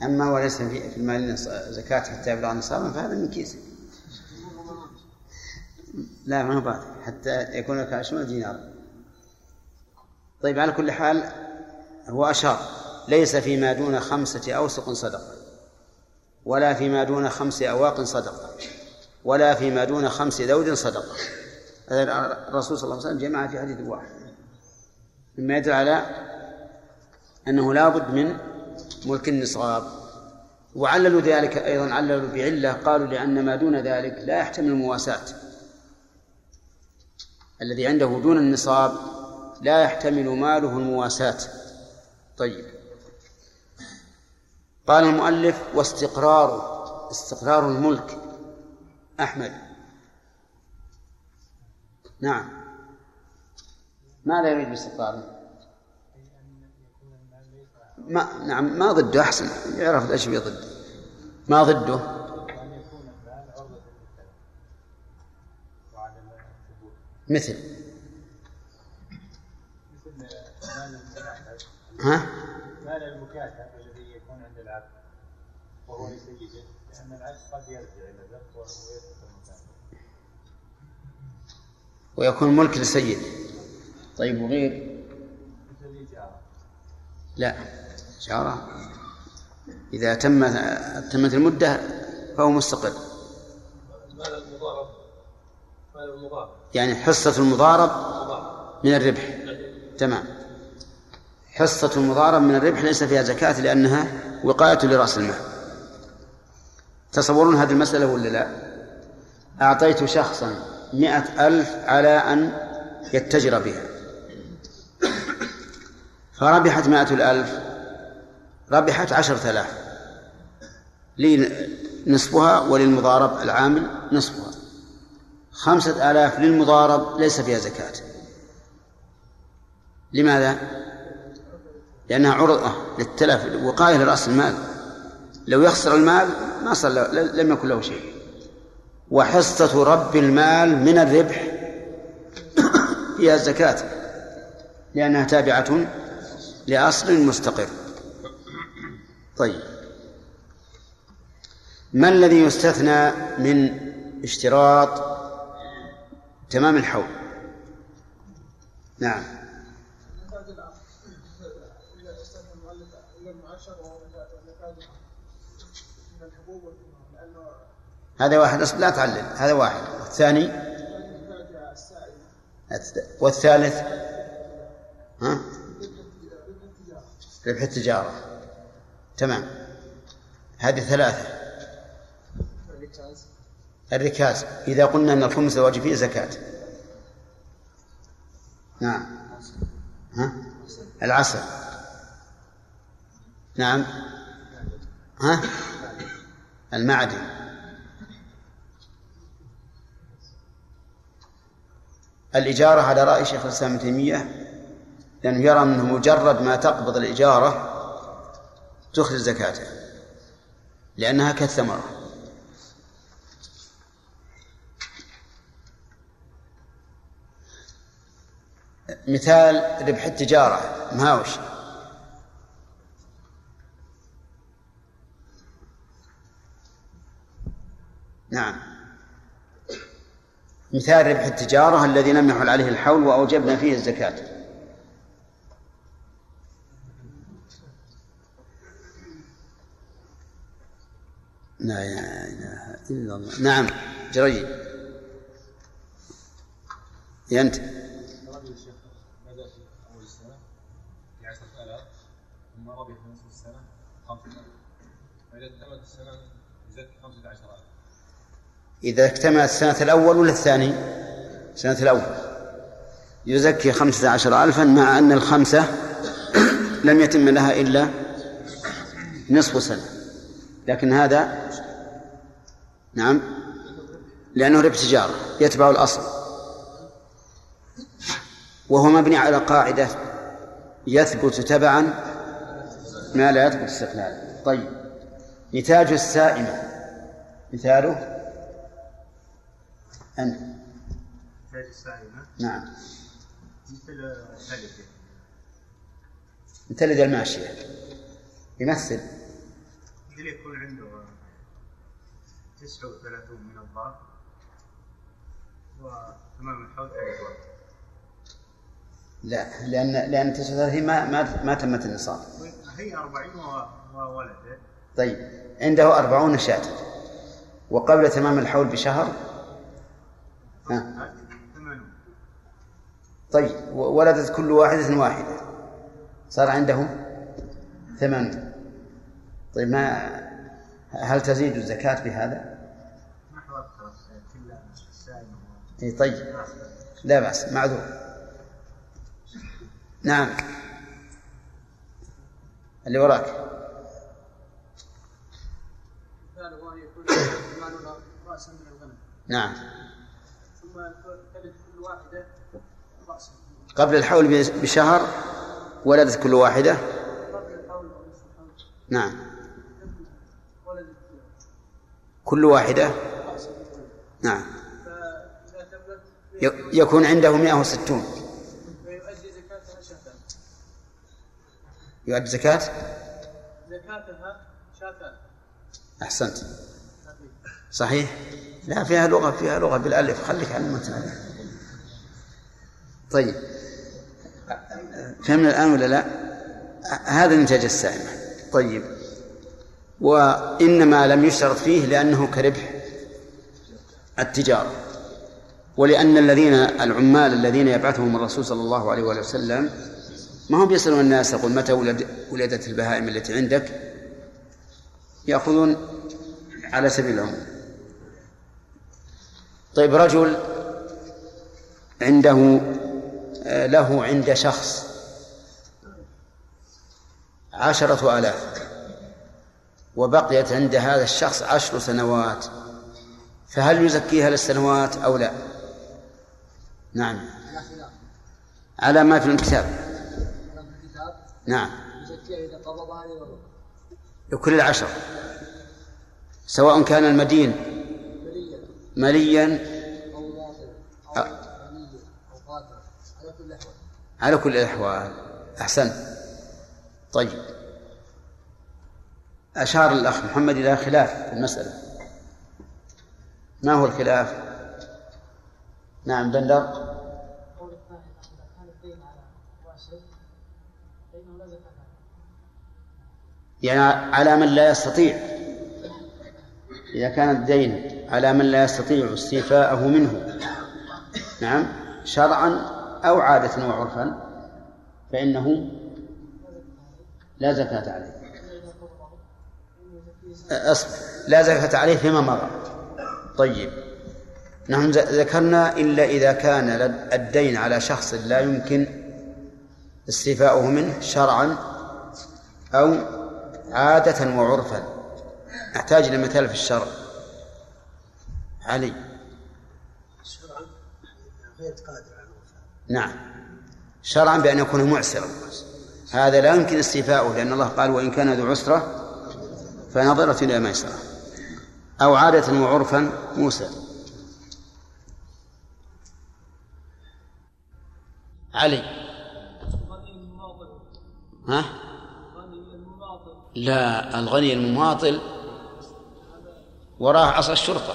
أما وليس في المال زكاة حتى يبلغ نصابا فهذا من كيسه. لا ما بعد حتى يكون لك 20 دينار. طيب على كل حال هو أشار ليس فيما دون 5 أوسق صدقة، ولا فيما دون 5 أواق صدقة، ولا فيما دون 5 ذود صدقة. الرسول صلى الله عليه وسلم جمع في حديث واحد، مما يدل على أنه لا بد من ملك النصاب. وعللوا ذلك أيضا، عللوا بعلة، قالوا لأن ما دون ذلك لا يحتمل المواساة. الذي عنده دون النصاب لا يحتمل ماله المواساة. طيب قال المؤلف واستقراره، استقرار الملك. أحمد نعم ماذا يريد باستقراره؟ نعم ما ضده، أحسن يعرف الأشياء ضده. ما ضده؟ مال المكافأة الذي يكون عند العبد وهو لسيده، لأن العبد قد يرجع إلى الرق ويترك المكافأة ويكون ملك لسيده. طيب وغير مثل الإجارة؟ لا إجارة إذا تمت المدة فهو مستقل. مال المضارب يعني حصة المضارب من الربح. تمام حصة المضارب من الربح ليس فيها زكاة لأنها وقاية لرأس المال. تصورون هذه المسألة ولا لا؟ أعطيت شخصا 100,000 على أن يتجر بها، فربحت 100,000، ربحت 10,000. لي نصفها وللمضارب العامل نصفها. 5000 للمضارب ليس فيها زكاة. لماذا؟ لأنها عرضة للتلف وقاية لرأس المال، لو يخسر المال ما صلى لم يكن له شيء. وحصة رب المال من الربح فيها الزكاة لأنها تابعة لأصل مستقر. طيب، ما الذي يستثنى من اشتراط تمام الحول؟ نعم، هذا واحد أصل لا تعلل، هذا واحد. الثاني والثالث ربح التجارة. تمام، هذه ثلاثة. الركاز إذا قلنا أن الخمس الواجب فيه زكاة. نعم، ها؟ العسل. نعم، ها؟ المعدن. الإجارة على رأي شيخ الإسلام ابن تيمية لأنه يرى أنه مجرد ما تقبض الإجارة تخرج زكاته لأنها كالثمرة. مثال ربح التجارة مهاوش. نعم، مثال ربح التجارة الذي لم يحل عليه الحول وأوجبنا فيه الزكاة. لا إله إلا الله. نعم، جري ينت. إذا اكتملت السنة الأول ولا الثاني؟ السنة الأول يزكي 15,000 مع أن الخمسة لم يتم لها إلا نصف سنة، لكن هذا نعم لأنه ربح تجارة يتبع الأصل، وهو مبني على قاعدة يثبت تبعا ما لا يثبت استقلالا. طيب، نتاج السائمة مثاله أن نتاج السائمة. نعم، مثل تلد الماشية يمثل مثل يكون عنده 39 من الضعف وتمام الحول. لا، لأن 39 ما تمت النصاب، هي 40 وولده. طيب، عنده 40 شاة وقبل تمام الحول بشهر. ها. طيب، ولدت كل واحدة واحدة صار عندهم 8. طيب، ما هل تزيد الزكاة بهذا؟ إيه، طيب لا بأس، معذور. نعم، اللي وراك. نعم، قبل الحول بشهر ولدت كل واحدة. نعم، كل واحدة. نعم، يكون عنده 160 يؤدي زكاتها شاتان. أحسنت، صحيح. لا، فيها لغة بالألف، خليك على المتن. طيب، فهمنا الآن ولا لا؟ هذا نتاج السائمة. طيب، وإنما لم يشترط فيه لأنه كربح التجارة، ولأن العمال الذين يبعثهم الرسول صلى الله عليه وسلم ما هم يسألون الناس يقول متى ولدت البهائم التي عندك، يأخذون على سبيل العموم. طيب، رجل عنده شخص 10,000 وبقيت عند هذا الشخص 10 سنوات، فهل يزكيها للسنوات أو لا؟ نعم، على ما في الكتاب. نعم، لكل 10، سواء كان المدين مليا على كل الأحوال. أحسن. طيب، أشار الأخ محمد إلى خلاف في المسألة. ما هو الخلاف؟ نعم بندر. يعني على من لا يستطيع، إذا كان الدين على من لا يستطيع استيفاءه منه، نعم، شرعا أو عادة أو عرفا، فإنه لا زكاة عليه. لا زكاة عليه فيما مضى. طيب، نحن ذكرنا إلا إذا كان الدين على شخص لا يمكن استيفاؤه منه شرعا أو عادة وعرفا. نحتاج إلى مثال في الشرع. علي. شرعا غير قادر على الوفاء. نعم، شرعا بأن يكون معسرا، هذا لا يمكن استيفاؤه، لأن الله قال وإن كان ذو عسرة فنظرت إلى ميسرة، أو عادة وعرفا موسى. علي. ها؟ لا، الغني المماطل وراه عصا الشرطة.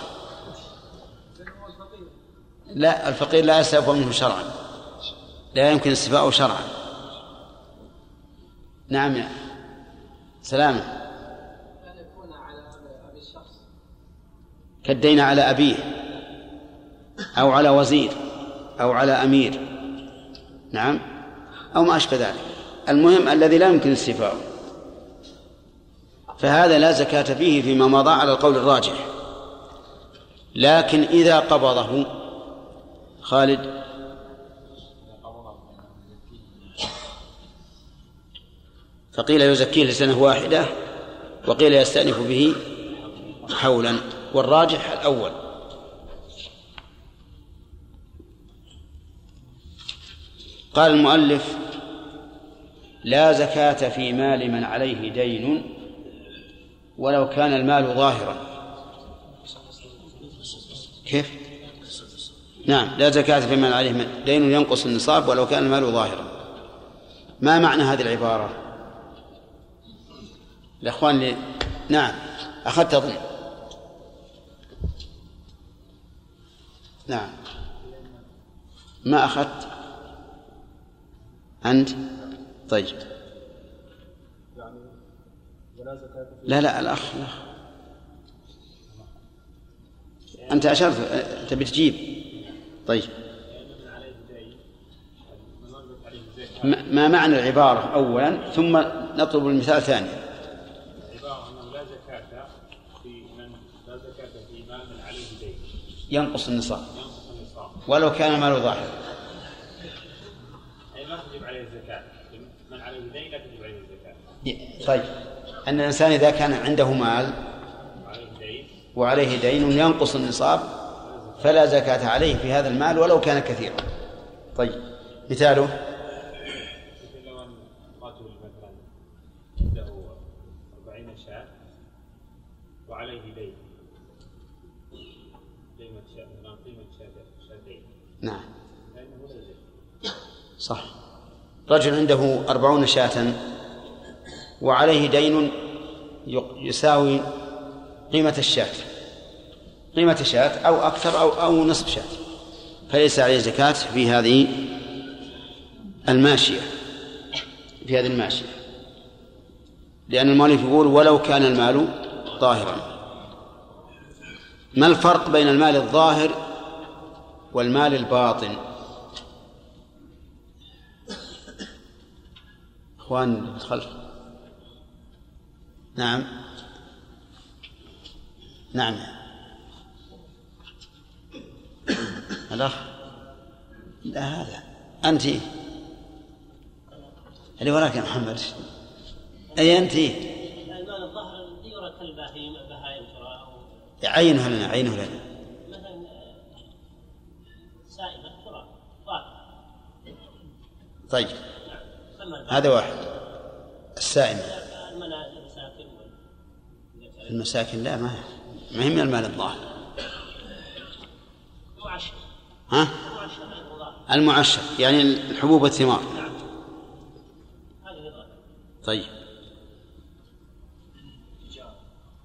لا، الفقير لا يستوفى منه شرعا، لا يمكن استيفاؤه شرعا. نعم يا سلامة. كالدين على أبيه أو على وزير أو على أمير، نعم، أو ما أشبه ذلك. المهم الذي لا يمكن استيفاؤه، فهذا لا زكاة فيه فيما مضى على القول الراجح. لكن إذا قبضه خالد، فقيل يزكيه لسنة واحدة، وقيل يستأنف به حولا، والراجح الأول. قال المؤلف: لا زكاة في مال من عليه دين ولو كان المال ظاهرا. كيف؟ نعم، لا زكاة في مال عليه دين ينقص النصاب ولو كان المال ظاهرا. ما معنى هذه العبارة الأخوان؟ نعم، أخذت أظن. نعم، ما أخذت أنت؟ طيب، لا الأخ أنت أشرت، أنت بتجيب. طيب، ما معنى العبارة أولا، ثم نطلب المثال ثانيا. ينقص النصاب ولو كان ماله ظاهر، أي ما تجب عليه الزكاة، من عليه دين لا تجب عليه الزكاة. طيب، أن الإنسان إذا كان عنده مال وعليه دين ينقص النصاب فلا زكاة عليه في هذا المال ولو كان كثيرا. طيب، مثاله مثل لو أن رجل مثلا عنده 40 شاة وعليه دين. نعم، صح. رجل عنده 40 شاة وعليه دين يساوي قيمة الشاة، أو أكثر أو نصف شاة، فليس عليه زكاة في هذه الماشية، لأن المؤلف يقول ولو كان المال ظاهرا. ما الفرق بين المال الظاهر والمال الباطن؟ اخوان الخلف. نعم، الاخ. لا، هذا انت اللي وراك يا محمد. اي انت. المال الظاهر مثل البهائم ترى عينها لنا مثلا سائبة ترى طيب هذا واحد. السائمة المساكن لا ما هي من المال الظاهر. ها؟ المعشر يعني الحبوب والثمار. طيب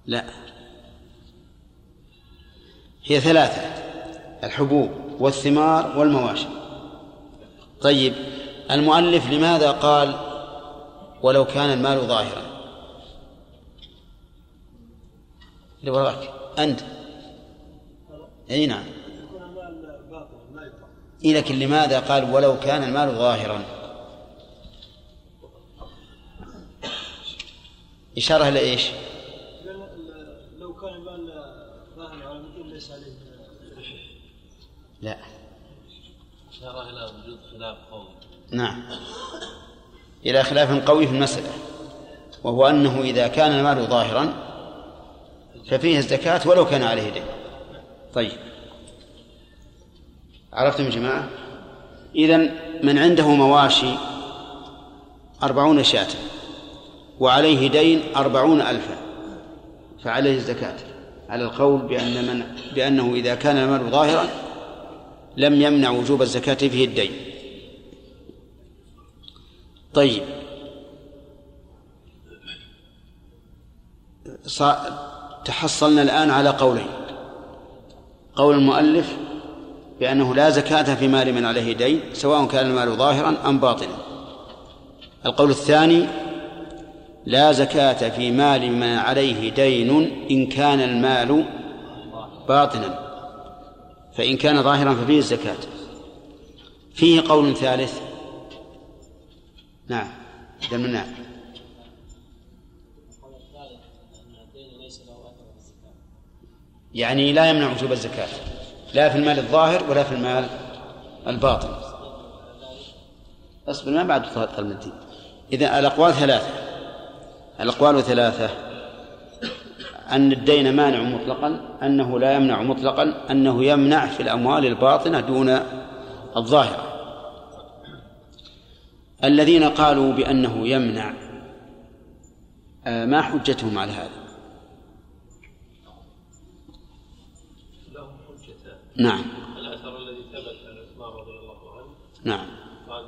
لا هي ثلاثة: الحبوب والثمار والمواشي. طيب المؤلف لماذا قال ولو كان المال ظاهرا؟ اللي وراك أنت. أي نعم. لكن لماذا قال ولو كان المال ظاهرا؟ إشارة لإيش؟ لو كان المال ظاهرا ليس عليه. لا. إشارة إلى وجود خلاف قوي. نعم. إلى خلاف قوي في المسألة، وهو أنه إذا كان المال ظاهرا ففيه الزكاة ولو كان عليه دين. طيب. عرفتم يا جماعة؟ إذن من عنده مواشي 40 شاة وعليه دين 40,000 فعليه الزكاة على القول بأنه إذا كان المال ظاهرا لم يمنع وجوب الزكاة فيه الدين. طيب تحصلنا الآن على قولين: قول المؤلف بأنه لا زكاة في مال من عليه دين سواء كان المال ظاهرا أم باطنا. القول الثاني: لا زكاة في مال من عليه دين إن كان المال باطنا، فإن كان ظاهرا ففيه الزكاة. فيه قول ثالث. نعم دمنا. يعني لا يمنع وجوب الزكاة لا في المال الظاهر ولا في المال الباطن. أصبر ما بعد طلب الدين. إذن الأقوال ثلاثة. أن الدين مانع مطلقا، أنه لا يمنع مطلقا، أنه يمنع في الأموال الباطنة دون الظاهرة. الذين قالوا بأنه يمنع ما حجتهم على هذا؟ نعم الأثر الذي ثبت عن عثمان رضي الله عنه. نعم قال: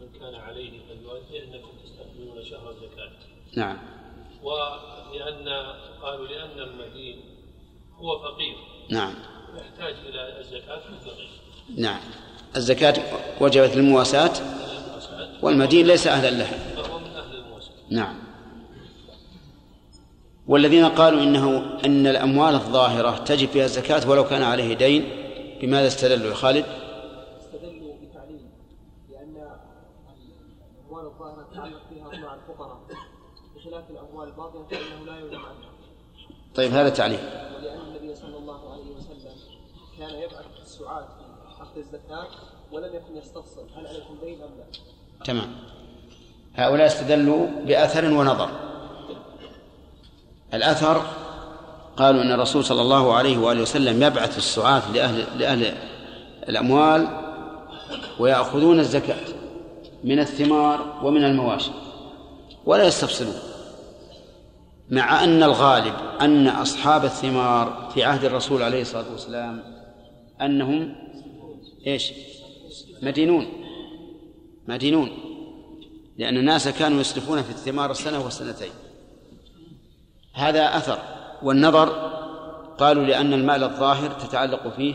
من كان عليه فليؤدي أنكم تستقبلون شهر الزكاة. نعم. ولأن قالوا لأن المدين هو فقير. نعم. يحتاج إلى الزكاة في الفقير. نعم. الزكاة وجبت المواساة والمدين ليس أهلا لها فهو من أهل المواساة. نعم. والذين قالوا إن الأموال الظاهرة تجب فيها الزكاة ولو كان عليه دين، بماذا استدلوا يا خالد؟ استدلوا بتعليل، لأن الأموال الظاهرة تعلق فيها مع الفقراء بخلاف الأموال الباطنة فإنه لا يمنع عنها. طيب هذا تعليل. ولأن النبي صلى الله عليه وسلم كان يبعث السعاة في أخذ الزكاة ولم يكن يستفصل هل عليكم دين أم لا. تمام. هؤلاء استدلوا بأثر ونظر. الأثر قالوا أن الرسول صلى الله عليه وآله وسلم يبعث السعاة لأهل الأموال ويأخذون الزكاة من الثمار ومن المواشي ولا يستفصلون، مع أن الغالب أن أصحاب الثمار في عهد الرسول عليه الصلاة والسلام أنهم إيش؟ مدينون، لأن الناس كانوا يسلفون في الثمار السنة والسنتين. هذا أثر. والنظر قالوا لأن المال الظاهر تتعلق فيه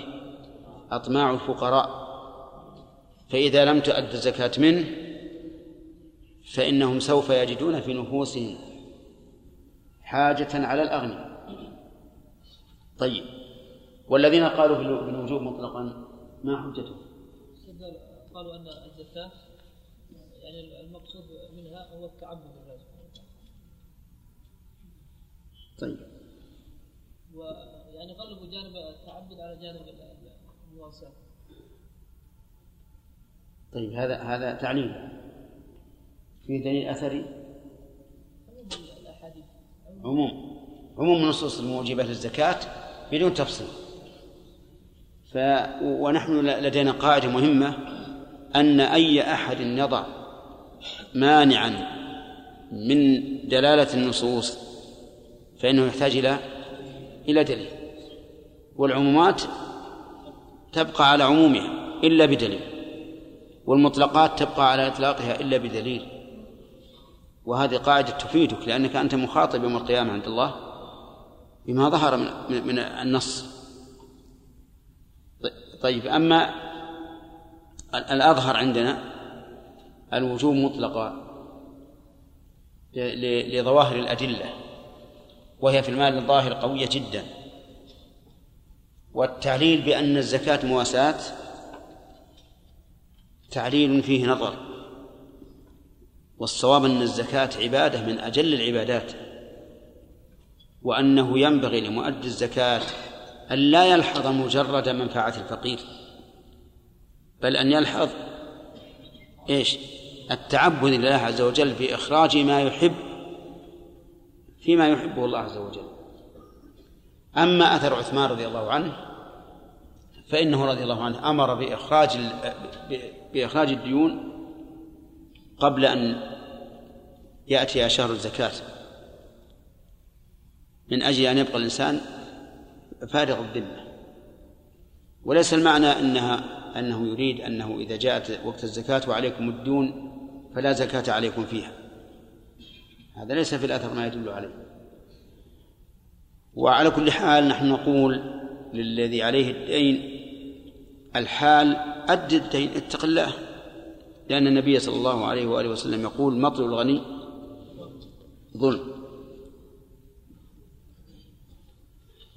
أطماع الفقراء، فإذا لم تؤد الزكاة منه فإنهم سوف يجدون في نفوسهم حاجة على الأغنياء. طيب والذين قالوا بالوجوب مطلقا ما حجتهم؟ قالوا أن الزكاة يعني المقصود منها هو التعبد بالله. طيب. ويعني غلبوا جانب التعبد على جانب المواساة. طيب هذا تعليل. في دليل أثري؟ عموم الأحاديث. عموم. عموم النصوص الموجبة للزكاة بدون تفصيل. ونحن لدينا قاعدة مهمة أن أي أحد يضع مانعا من دلالة النصوص فإنه يحتاج إلى دليل، والعمومات تبقى على عمومها إلا بدليل، والمطلقات تبقى على إطلاقها إلا بدليل. وهذه قاعدة تفيدك، لأنك أنت مخاطب يوم القيامة عند الله بما ظهر من النص. طيب، أما الأظهر عندنا الوجوب مطلقا لظواهر الأدلة، وهي في المال الظاهر قوية جدا، والتعليل بأن الزكاة مواساة تعليل فيه نظر، والصواب أن الزكاة عبادة من أجل العبادات، وأنه ينبغي لمؤدي الزكاة أن لا يلحظ مجرد منفعة الفقير، بل أن يلحظ التعبد لله عز وجل بإخراج ما يحب فيما يحبه الله عز وجل. أما أثر عثمان رضي الله عنه فإنه رضي الله عنه أمر بإخراج الديون قبل أن يأتي شهر الزكاة، من أجل أن يبقى الإنسان فارغ الذمة. وليس المعنى أنه يريد أنه إذا جاءت وقت الزكاة وعليكم الديون فلا زكاة عليكم فيها، هذا ليس في الأثر ما يدل عليه. وعلى كل حال نحن نقول للذي عليه الدين الحال أد الدين، اتق الله، لأن النبي صلى الله عليه وآله وسلم يقول مطل الغني ظلم.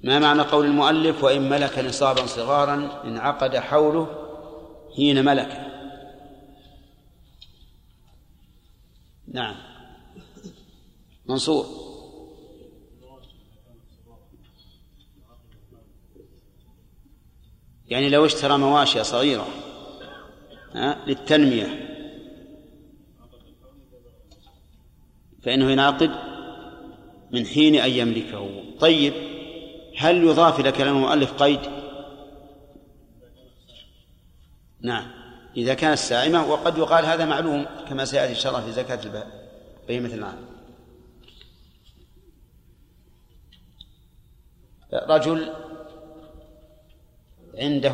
ما معنى قول المؤلف وإن ملك نصابا صغارا انعقد حوله حين ملك؟ نعم منصور. يعني لو اشترى مواشي صغيرة للتنمية فإنه ينعقد من حين أن يملكه. طيب، هل يضاف إلى كلام المؤلف قيد؟ نعم، إذا كانت سائمة، وقد يقال هذا معلوم كما سيأتي الشرع في زكاة بهيمة الأنعام. رجل عنده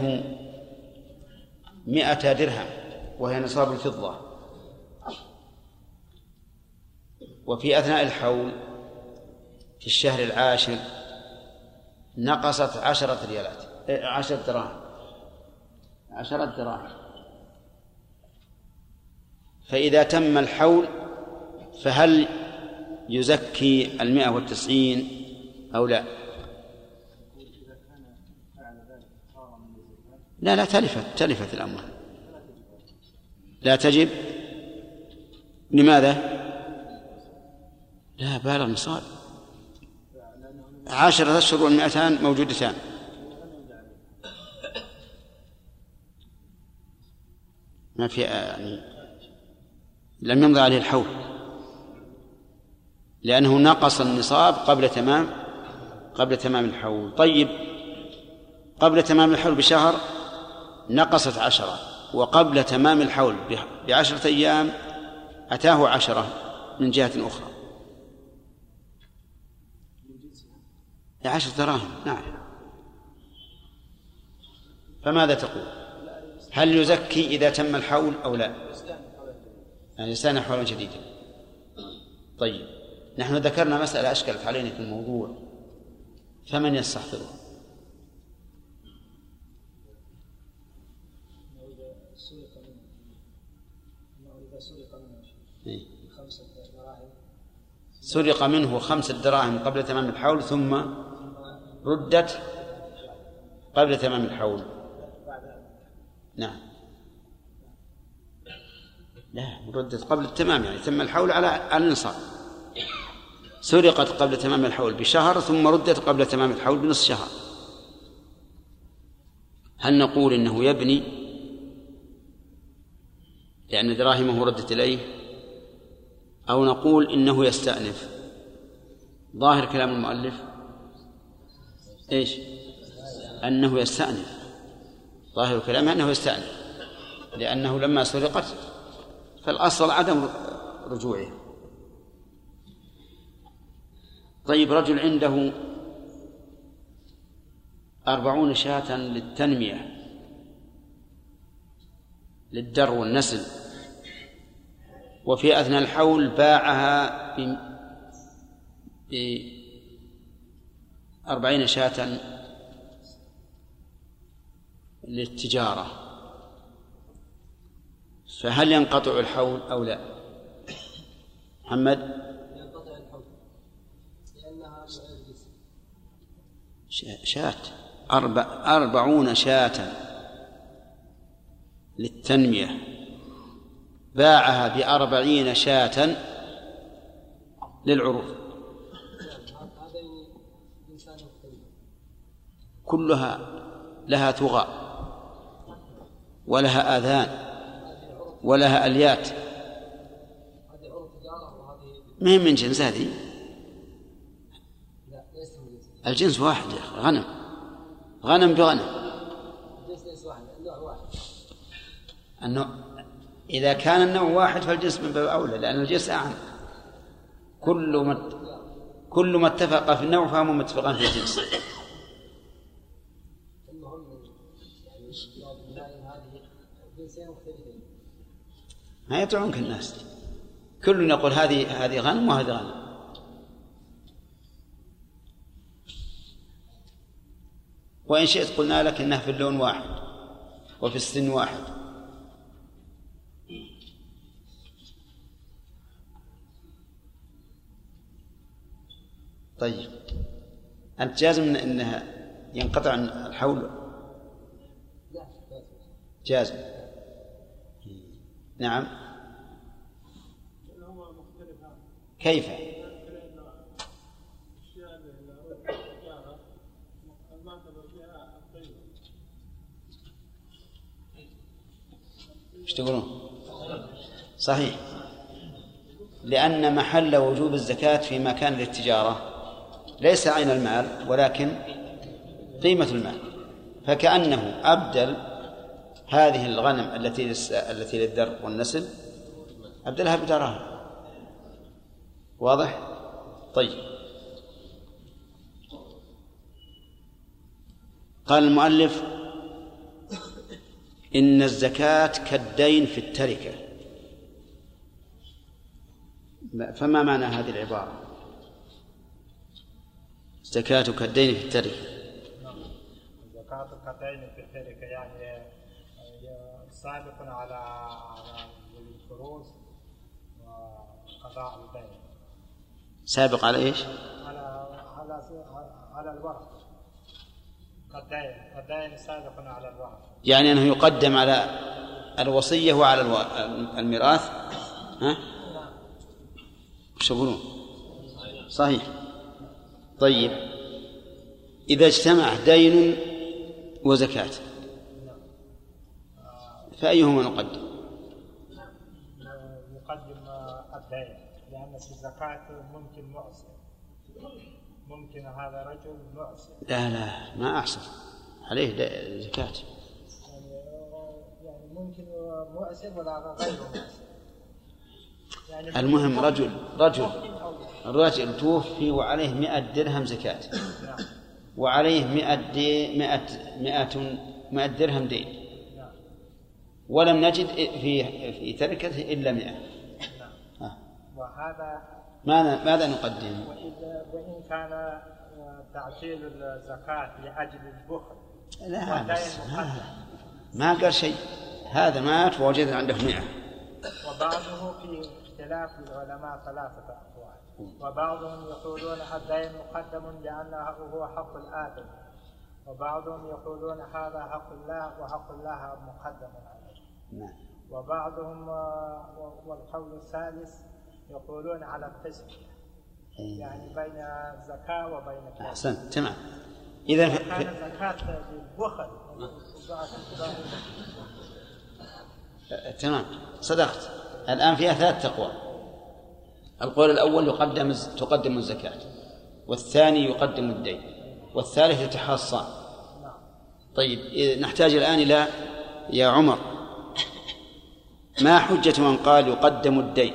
100 درهم وهي نصاب الفضة، وفي أثناء الحول في الشهر العاشر نقصت 10 ريالات 10 دراهم 10 دراهم، فإذا تم الحول فهل يزكي 190 أو لا؟ لا تلفت الأموال، لا تجب. لماذا؟ لا بالغ نصاب، 10 أشهر و200 موجودتان. ما في، يعني لم يمضي عليه الحول لأنه نقص النصاب قبل تمام الحول. طيب، قبل تمام الحول بشهر نقصت 10، وقبل تمام الحول ب10 أيام أتاه 10 من جهة أخرى، 10 دراهم. نعم، فماذا تقول؟ هل يزكي إذا تم الحول أو لا؟ يعني يستأنف حولا جديدا. طيب، نحن ذكرنا مسألة أشكلت علينا في الموضوع، فمن يستحضره؟ سرق منه 5 دراهم قبل تمام الحول ثم ردت قبل تمام الحول. نعم، لا ردت قبل التمام، يعني تم الحول على النصاب. سرقت قبل تمام الحول بشهر ثم ردت قبل تمام الحول بنصف شهر، هل نقول إنه يبني لأن دراهمه ردت إليه، أو نقول إنه يستأنف؟ ظاهر كلام المؤلف إيش؟ أنه يستأنف. ظاهر الكلام أنه يستأنف، لأنه لما سرقت فالأصل عدم رجوعه. طيب، رجل عنده 40 شاة للتنمية للدر والنسل، وفي أثناء الحول باعها ب40 شاة للتجارة، فهل ينقطع الحول أو لا؟ محمد، ينقطع الحول لأنها شاة 40 شاة للتنمية، باعها ب40 شاة للعروض، كلها لها ثغى ولها آذان ولها أليات، ما هي من جنس هذه؟ الجنس واحد يا أخي، غنم غنم بغنم. أنه إذا كان النوع واحد فالجنس من باب أولى، لأن الجنس أعم، كل ما اتفق في النوع فهم متفقان في الجنس. ما يطيعونك الناس، كل يقول هذه غنم وهذه غنم. وإن شئت قلنا لك إنها في اللون واحد وفي السن واحد. طيب، أنت جازم أنها ينقطع الحول؟ جازم، نعم. كيف؟ ايش تقولون؟ صحيح، لأن محل وجوب الزكاة في مكان للتجارة ليس عين المال ولكن قيمة المال، فكأنه أبدل هذه الغنم التي للدر والنسل أبدلها بدراهم. واضح؟ طيب، قال المؤلف إن الزكاة كالدين في التركة. فما معنى هذه العبارة؟ زكاة كالدين في التركة. زكاة كالدين في التركة يعني سابق على الفروض وقضاء الدين. سابق على إيش؟ على الورق. كالدين سابق على الورق. يعني أنه يقدم على الوصية وعلى الميراث. ها؟ وش يقولون؟ صحيح. طيب، إذا اجتمع دين وزكاة فأيهما نقدم؟ نقدم الدين، لأن في الزكاة ممكن معسر، ممكن هذا رجل معسر. لا ما أحسن عليه زكاة، يعني ممكن معسر ولا غير معسر. يعني المهم رجل توفي وعليه 100 درهم زكاة، وعليه 100 درهم دين، ولم نجد في تركته إلا 100. وهذا ماذا نقدم؟ وإن كان تعجيل الزكاة لأجل البخل، لا ما قال شيء. هذا مات ووجدنا عنده 100. وبعضه في اختلاف العلماء 3 أقوال، وبعضهم يقولون الدين مقدم لأنه هو حق الآدم، وبعضهم يقولون هذا حق الله وحق الله مقدم عليه، وبعضهم والقول الثالث يقولون على التسوية، يعني بين الزكاة وبين الكسب. أحسنت، تمام. إذا كان الزكاة بالبخل تمام، صدقت. الآن فيها 3 أقوال. القول الأول تقدم الزكاة، والثاني يقدم الدين، والثالث يتحاصان. طيب نحتاج الآن إلى يا عمر، ما حجة من قال يقدم الدين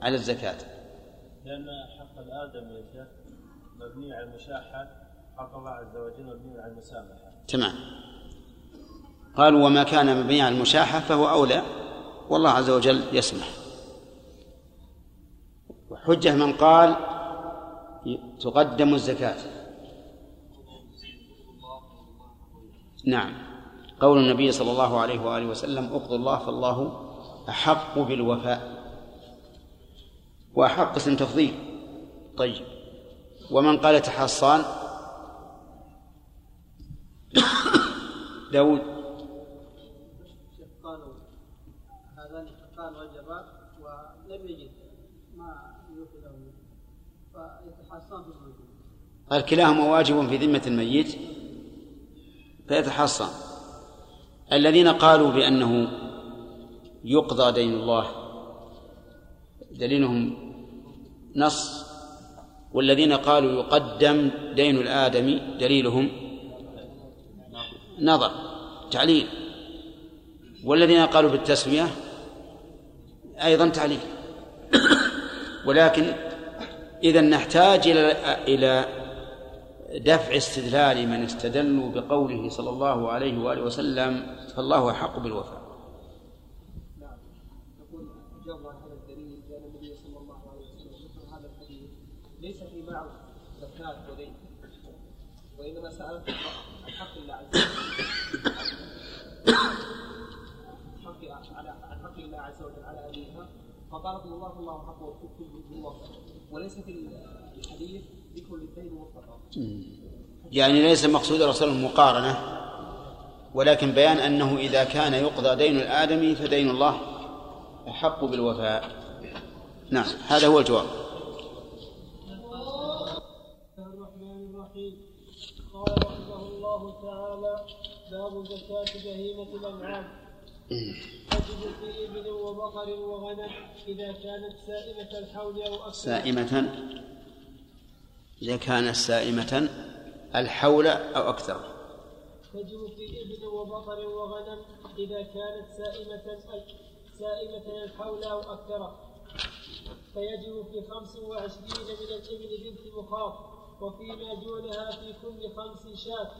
على الزكاة؟ لأن حق الآدم يا شيخ مبني على المشاحة، حق الله عز وجل مبني على المسامحة. تمام. قالوا وما كان مبني على المشاحة فهو أولى، والله عز وجل يسمح. وحجة من قال تقدم الزكاة، نعم، قول النبي صلى الله عليه وآله وسلم: اقضوا الله فالله أحق بالوفاء، وأحق اسم تفضيل. طيب ومن قال تحصان؟ داود. قالوا هذان حقان وجبان ولم يجد ما يوفي له فيتحصان بالوجوب. قال كلاهما واجب في ذمة الميت فيتحصن. الذين قالوا بأنه يقضى دين الله دليلهم نص، والذين قالوا يقدم دين الآدمي دليلهم نظر تعليل، والذين قالوا بالتسوية أيضا تعليل. ولكن إذن نحتاج إلى دفع استدلال من استدلوا بقوله صلى الله عليه وآله وسلم: فالله أحق بالوفاء. نعم، نقول جرى هذا الدليل لأن النبي صلى الله عليه وسلم ذكر هذا الحديث ليس في معه زكاة ودين، وإنما سألت الحق الله عز وجل، الحق الله عز وجل على أبيها، فقالت الله حق وفق بالوفاء، وليس في الحديث يعني ليس مقصود رسوله مقارنة، ولكن بيان أنه إذا كان يقضى دين الآدمي فدين الله أحق بالوفاء. نعم، هذا هو الجواب. الرحمن الرحيم. قال رحمه الله تعالى: باب زكاة بهيمة الأنعام، تجد في إبل وبقر وغنم إذا كانت سائمة الحول أو أكثر. إذا كانت سائمة الحول أو أكثر. تجب في إبل وبقر وغنم إذا كانت سائمة الحول أو أكثر، فيجب في 25 من الإبل بنت مخاض، وفيما دونها في كل 5 شاة،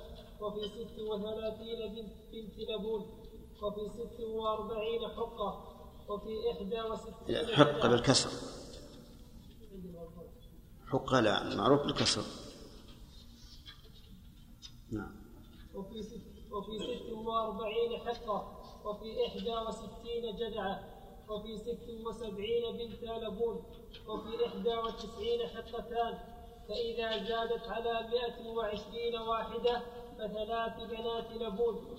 وفي 36 بنت لبون، وفي 46 حقة، وفي 61 حقة بالكسر. حقة لا معروف بالكسر. نعم. وفي 46 حقة، وفي 61 جدعة، وفي 76 بنت لبون، وفي 91 حقتان، فإذا زادت على 120 واحدة فثلاث بنات لبون.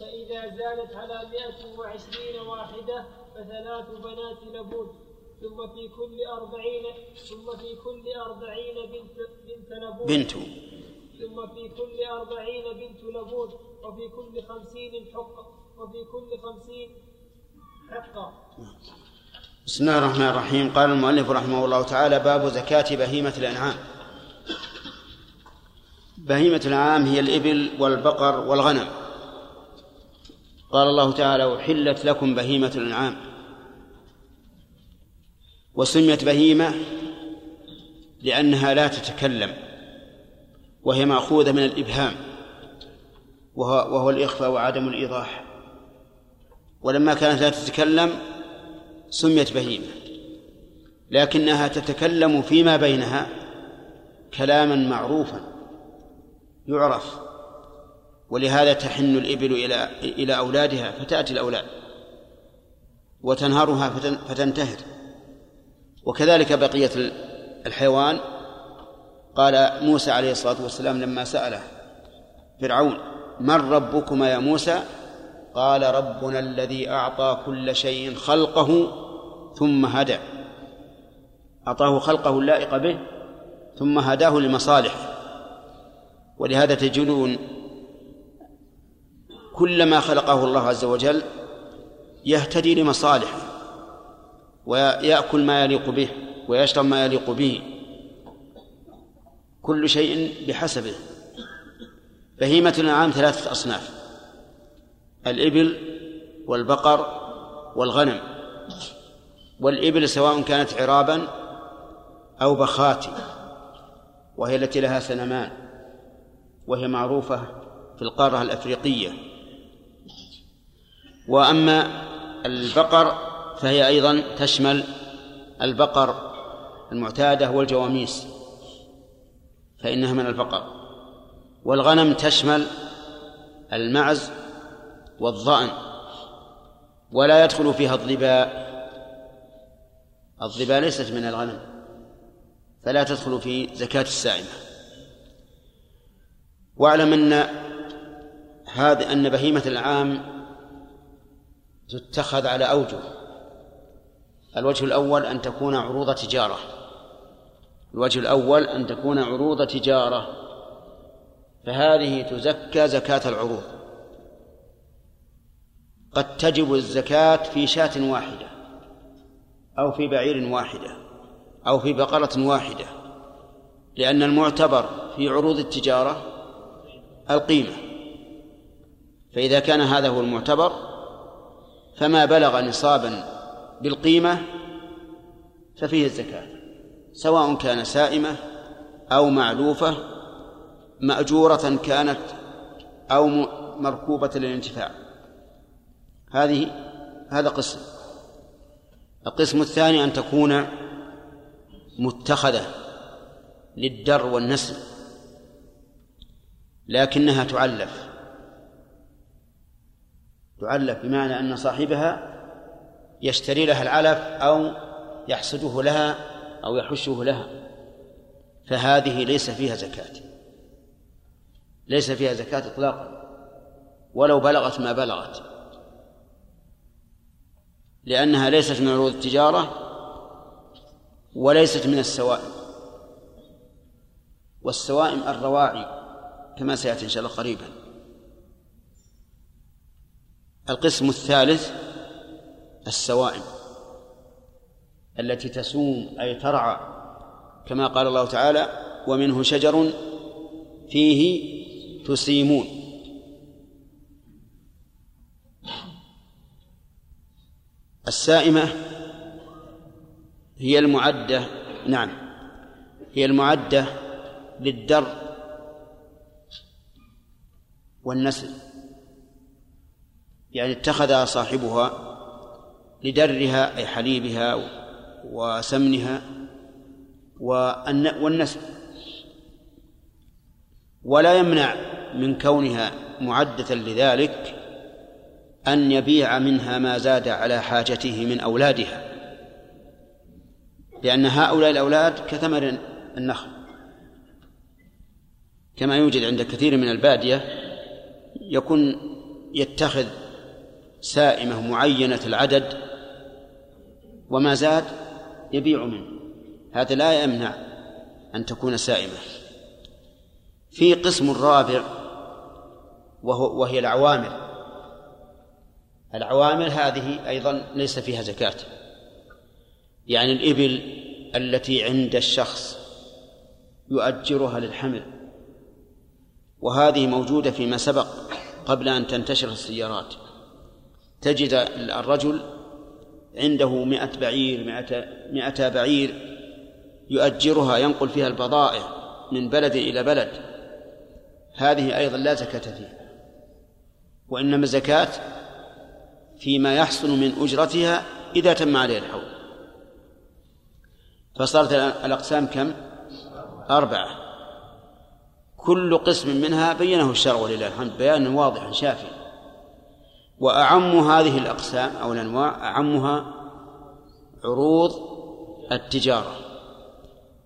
فإذا زادت على 120 واحدة فثلاث بنات لبون، ثم في كل 40 بنت لبون. ثم في كل 40 بنت لبون، وفي كل 50 حقة، وفي كل 50 حقة. بسم الله الرحمن الرحيم. قال المؤلف رحمه الله تعالى: باب زكاة بهيمة الأنعام. بهيمة الأنعام هي الإبل والبقر والغنم. قال الله تعالى: أحلت لكم بهيمة الأنعام. وسميت بهيمة لأنها لا تتكلم، وهي مأخوذة من الإبهام وهو الإخفاء وعدم الإيضاح، ولما كانت لا تتكلم سميت بهيمة، لكنها تتكلم فيما بينها كلاما معروفا يعرف، ولهذا تحن الإبل إلى أولادها فتأتي الأولاد، وتنهرها فتنتهر، وكذلك بقية الحيوان. قال موسى عليه الصلاة والسلام لما سأله فرعون: من ربكما يا موسى؟ قال: ربنا الذي أعطى كل شيء خلقه ثم هدى. أعطاه خلقه اللائق به ثم هداه لمصالح، ولهذا تجدون كلما خلقه الله عز وجل يهتدي لمصالحه، ويأكل ما يليق به، ويشرب ما يليق به، كل شيء بحسبه. بهيمة الأنعام ثلاثة أصناف: الإبل والبقر والغنم. والإبل سواء كانت عرابا أو بخاتي، وهي التي لها سنمان، وهي معروفة في القارة الأفريقية. وأما البقر فهي أيضا تشمل البقر المعتادة والجواميس، فإنها من البقر. والغنم تشمل المعز والضأن، ولا يدخل فيها الظباء. الظباء ليست من الغنم، فلا تدخل في زكاة السائمة. واعلم أن بهيمة العام تتخذ على أوجه. الوجه الأول أن تكون عروض تجارة، فهذه تزكى زكاة العروض. قد تجب الزكاة في شاة واحدة أو في بعير واحدة أو في بقرة واحدة، لأن المعتبر في عروض التجارة القيمة، فإذا كان هذا هو المعتبر فما بلغ نصابا بالقيمة ففيه الزكاة، سواء كان سائمة أو معلوفة، مأجورة كانت أو مركوبة للانتفاع. هذا قسم. القسم الثاني أن تكون متخذة للدر والنسل، لكنها تعلف بمعنى أن صاحبها يشتري لها العلف أو يحصده لها أو يحشه لها، فهذه ليس فيها زكاة إطلاقا ولو بلغت ما بلغت، لأنها ليست من عروض التجارة وليست من السوائم. والسوائم الرواعي كما سيأتي إن شاء الله قريبا. القسم الثالث السوائم التي تسوم أي ترعى، كما قال الله تعالى: ومنه شجر فيه تسيمون. السائمة هي المعدة للدر والنسل، يعني اتخذها صاحبها لدرها أي حليبها وسمنها والنسل، ولا يمنع من كونها معدة لذلك أن يبيع منها ما زاد على حاجته من أولادها، لأن هؤلاء الأولاد كثمر النخل، كما يوجد عند كثير من البادية يكون يتخذ سائمة معينة العدد وما زاد يبيع منه. هذا لا يمنع أن تكون سائمة. في قسم الرابع وهي العوامل هذه أيضا ليس فيها زكاة، يعني الإبل التي عند الشخص يؤجرها للحمل، وهذه موجودة فيما سبق قبل أن تنتشر السيارات. تجد الرجل عنده 100 بعير 200 بعير يؤجرها، ينقل فيها البضائع من بلد إلى بلد، هذه أيضا لا زكاة فيها، وإنما الزكاة فيما يحصل من أجرتها إذا تم عليه الحول. فصارت الأقسام كم؟ 4. كل قسم منها بيّنه الشرع ولله الحمد بيانا واضحا شافيا. وأعم هذه الأقسام أو الأنواع أعمها عروض التجارة،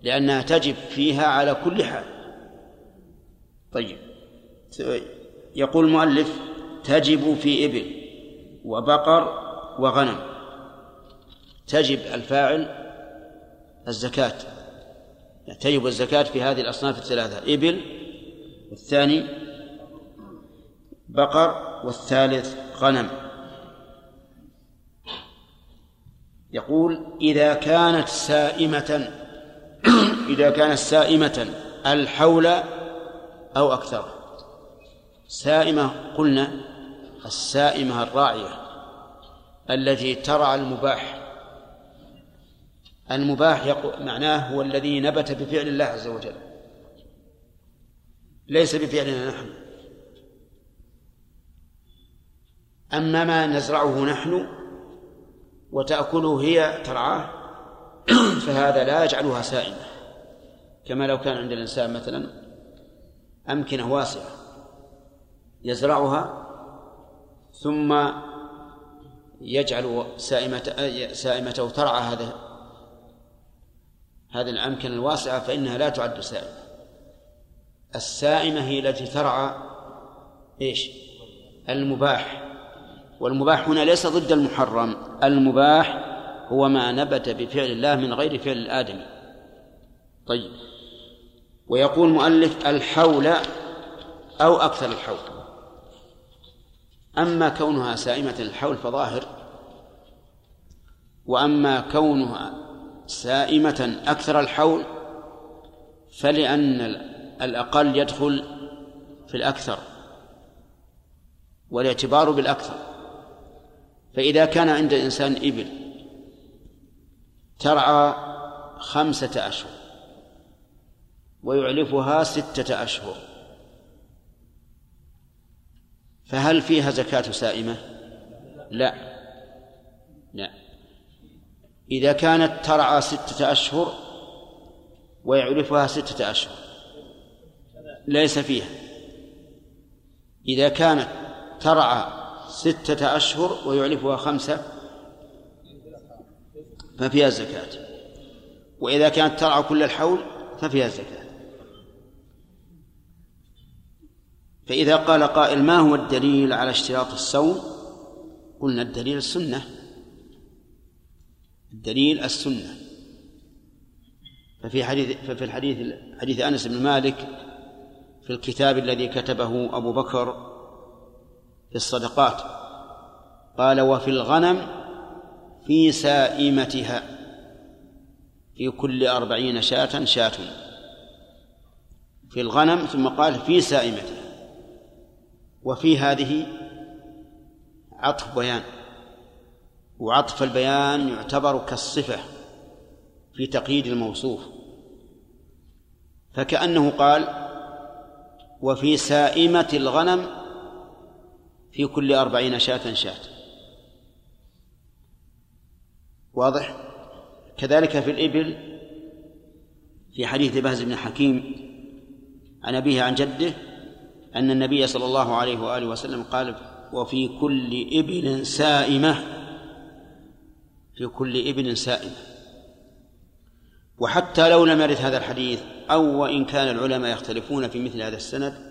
لأنها تجب فيها على كل حال. طيب، يقول المؤلف: تجب في إبل وبقر وغنم. تجب الفاعل الزكاة، تجب الزكاة في هذه الأصناف الثلاثة: إبل، والثاني بقر، والثالث غنم. يقول: إذا كانت سائمة الحول أو أكثر. سائمة قلنا السائمة الراعية التي ترعى المباح. المباح معناه هو الذي نبت بفعل الله عز وجل ليس بفعلنا نحن. أما ما نزرعه نحن وتأكله هي ترعاه فهذا لا يجعلها سائمة، كما لو كان عند الإنسان مثلا أمكنة واسعة يزرعها ثم يجعل سائمته ترعى هذه الأمكنة الواسعة فإنها لا تعد سائمة. السائمة هي التي ترعى إيش؟ المباح. والمباح هنا ليس ضد المحرم، المباح هو ما نبت بفعل الله من غير فعل الآدمي. طيب، ويقول المؤلف الحول أو أكثر الحول. أما كونها سائمة الحول فظاهر، وأما كونها سائمة أكثر الحول فلأن الأقل يدخل في الأكثر والاعتبار بالأكثر. فإذا كان عند الإنسان إبل ترعى 5 أشهر ويعلفها 6 أشهر، فهل فيها زكاة سائمة؟ لا. إذا كانت ترعى 6 أشهر ويعلفها 6 أشهر ليس فيها. إذا كانت ترعى 6 أشهر ويعلفها 5 ففيها الزكاة. وإذا كانت ترعى كل الحول ففيها الزكاة. فإذا قال قائل ما هو الدليل على اشتراط الصوم؟ قلنا الدليل السنة، الدليل السنة. ففي الحديث أنس بن مالك في الكتاب الذي كتبه أبو بكر في الصدقات قال وفي الغنم في سائمتها في كل 40 شاة في الغنم، ثم قال في سائمتها، وفي هذه عطف بيان، وعطف البيان يعتبر كالصفة في تقييد الموصوف، فكأنه قال وفي سائمة الغنم في كل 40 شاة. واضح؟ كذلك في الإبل في حديث بهز بن حكيم عن أبيه عن جده أن النبي صلى الله عليه وآله وسلم قال وفي كل إبل سائمة، في كل إبل سائمة. وحتى لو لم يرد هذا الحديث أو وإن كان العلماء يختلفون في مثل هذا السند،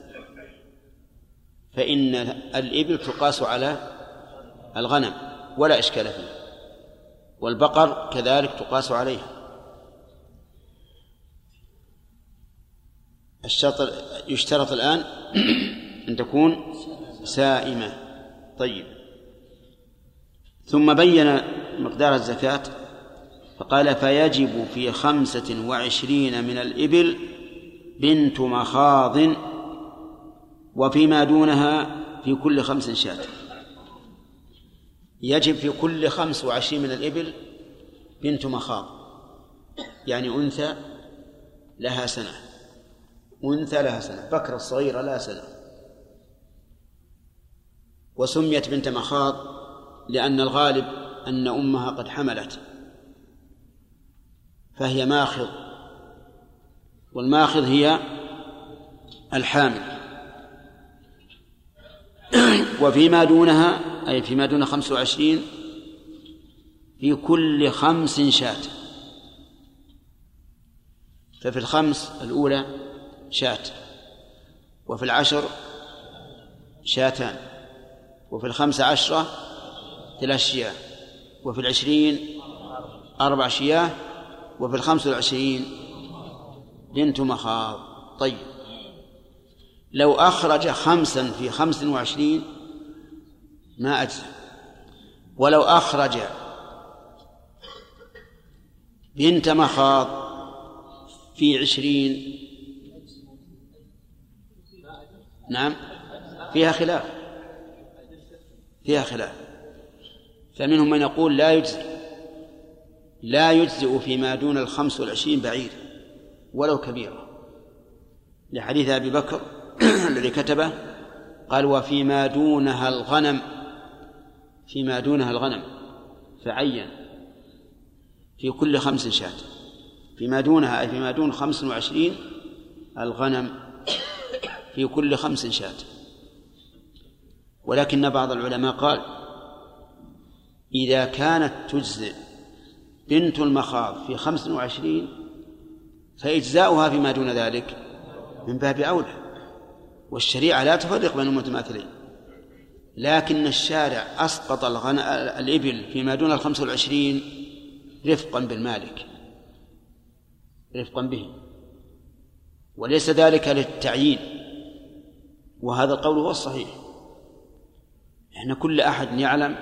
فإن الإبل تقاس على الغنم ولا إشكال فيه، والبقر كذلك تقاس عليها. يشترط الآن أن تكون سائمة. طيب، ثم بين مقدار الزكاة فقال فيجب في 25 من الإبل بنت مخاض، وفيما دونها في كل 5 شاة. يجب في كل 25 من الإبل بنت مخاض، يعني أنثى لها سنة، أنثى لها سنة، بكرة صغيرة لها سنة. وسميت بنت مخاض لأن الغالب أن أمها قد حملت، فهي ماخض، والماخض هي الحامل. وفيما دونها أي فيما دون 25 في كل 5 شاة. ففي 5 الأولى شاة، وفي 10 شاتان، وفي 15 3 شياه، وفي 20 4 شياه، وفي 25 بنت مخاض. طيب، لو أخرج 5 في 25 ما أجزى، ولو أخرج بنت مخاض في 20 نعم فيها خلاف، فيها خلاف. فمنهم من يقول لا يجزئ، لا يجزئ فيما دون 25 بعير ولو كبيرة، لحديث أبي بكر الذي كتبه قال وفيما دونها الغنم، فيما دونها الغنم فعين في كل 5 شاة، فيما دونها أي فيما دون 25 الغنم في كل 5 شاة. ولكن بعض العلماء قال إذا كانت تجزئ بنت المخاض في 25 فإجزاؤها فيما دون ذلك من باب أولى، والشريعة لا تفرق بين المتماثلين. لكن الشارع أسقط الإبل فيما دون 25 رفقا بالمالك، رفقا به، وليس ذلك للتعيين. وهذا القول هو الصحيح. إحنا كل أحد يعلم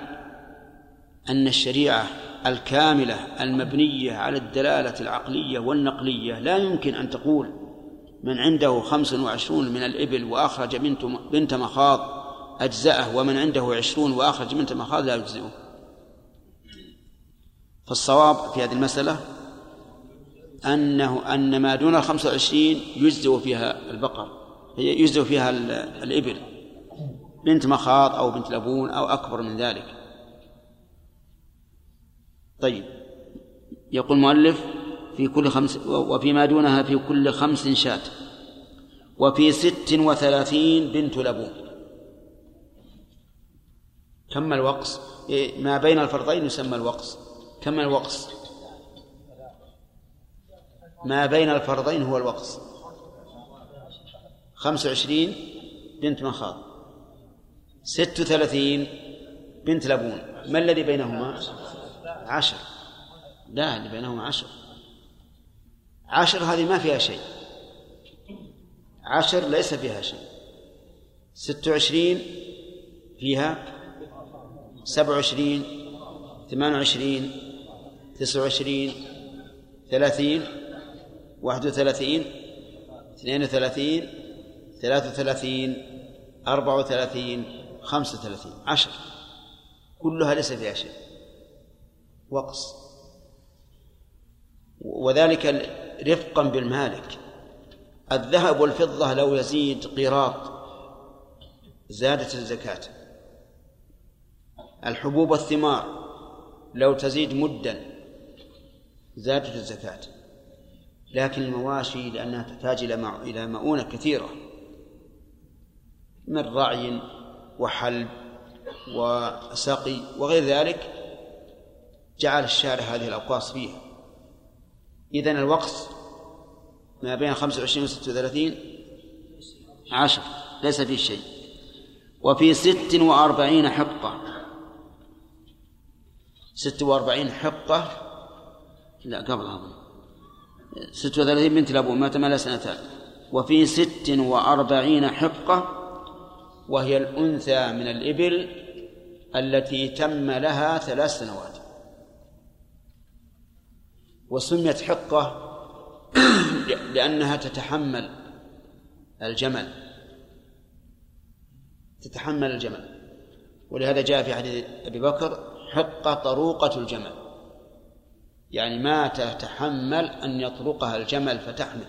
أن الشريعة الكاملة المبنية على الدلالة العقلية والنقلية لا يمكن أن تقول من عنده 25 من الإبل وأخرج بنت مخاض أجزأه، ومن عنده 20 وأخرج بنت مخاض لا يجزئه. فالصواب في هذه المسألة أن ما دون 25 يجزئ فيها البقر، يجزئ فيها الإبل بنت مخاض أو بنت لبون أو أكبر من ذلك. طيب، يقول المؤلف في كل 5 وفيما دونها في كل 5 شاة، وفي 36 بنت لبون. كم الوقص؟ ما بين الفرضين يسمى الوقص. كم الوقص؟ ما بين الفرضين هو الوقص. 25 بنت مخاض، 36 بنت لبون، ما الذي بينهما؟ 10. لا، اللي بينهما 10 هذه ما فيها شيء، 10 ليس فيها شيء. 26 فيها، 27، 28، 29، 30، 31، 32، 33، 34، 35، 10 كلها ليس فيها شيء، وقص. وذلك رفقا بالمالك. الذهب والفضة لو يزيد قيراط زادت الزكاة، الحبوب والثمار لو تزيد مدا زادت الزكاة. لكن المواشي لأنها تحتاج إلى مؤونة كثيرة من رعي وحلب وسقي وغير ذلك، جعل الشارع هذه الأوقاص فيها. إذن الوقص ما بين 25 و 36 10 ليس فيه شيء. وفي 46 حقة، 46 حقة، لا قبلها 36 بنت لبون ما تملى سنتان. وفي 46 حقة، وهي الأنثى من الإبل التي تم لها 3 سنوات، وسميت حقة لأنها تتحمل الجمل، تتحمل الجمل، ولهذا جاء في حديث أبي بكر حقة طروقة الجمل، يعني ما تتحمل أن يطرقها الجمل فتحمل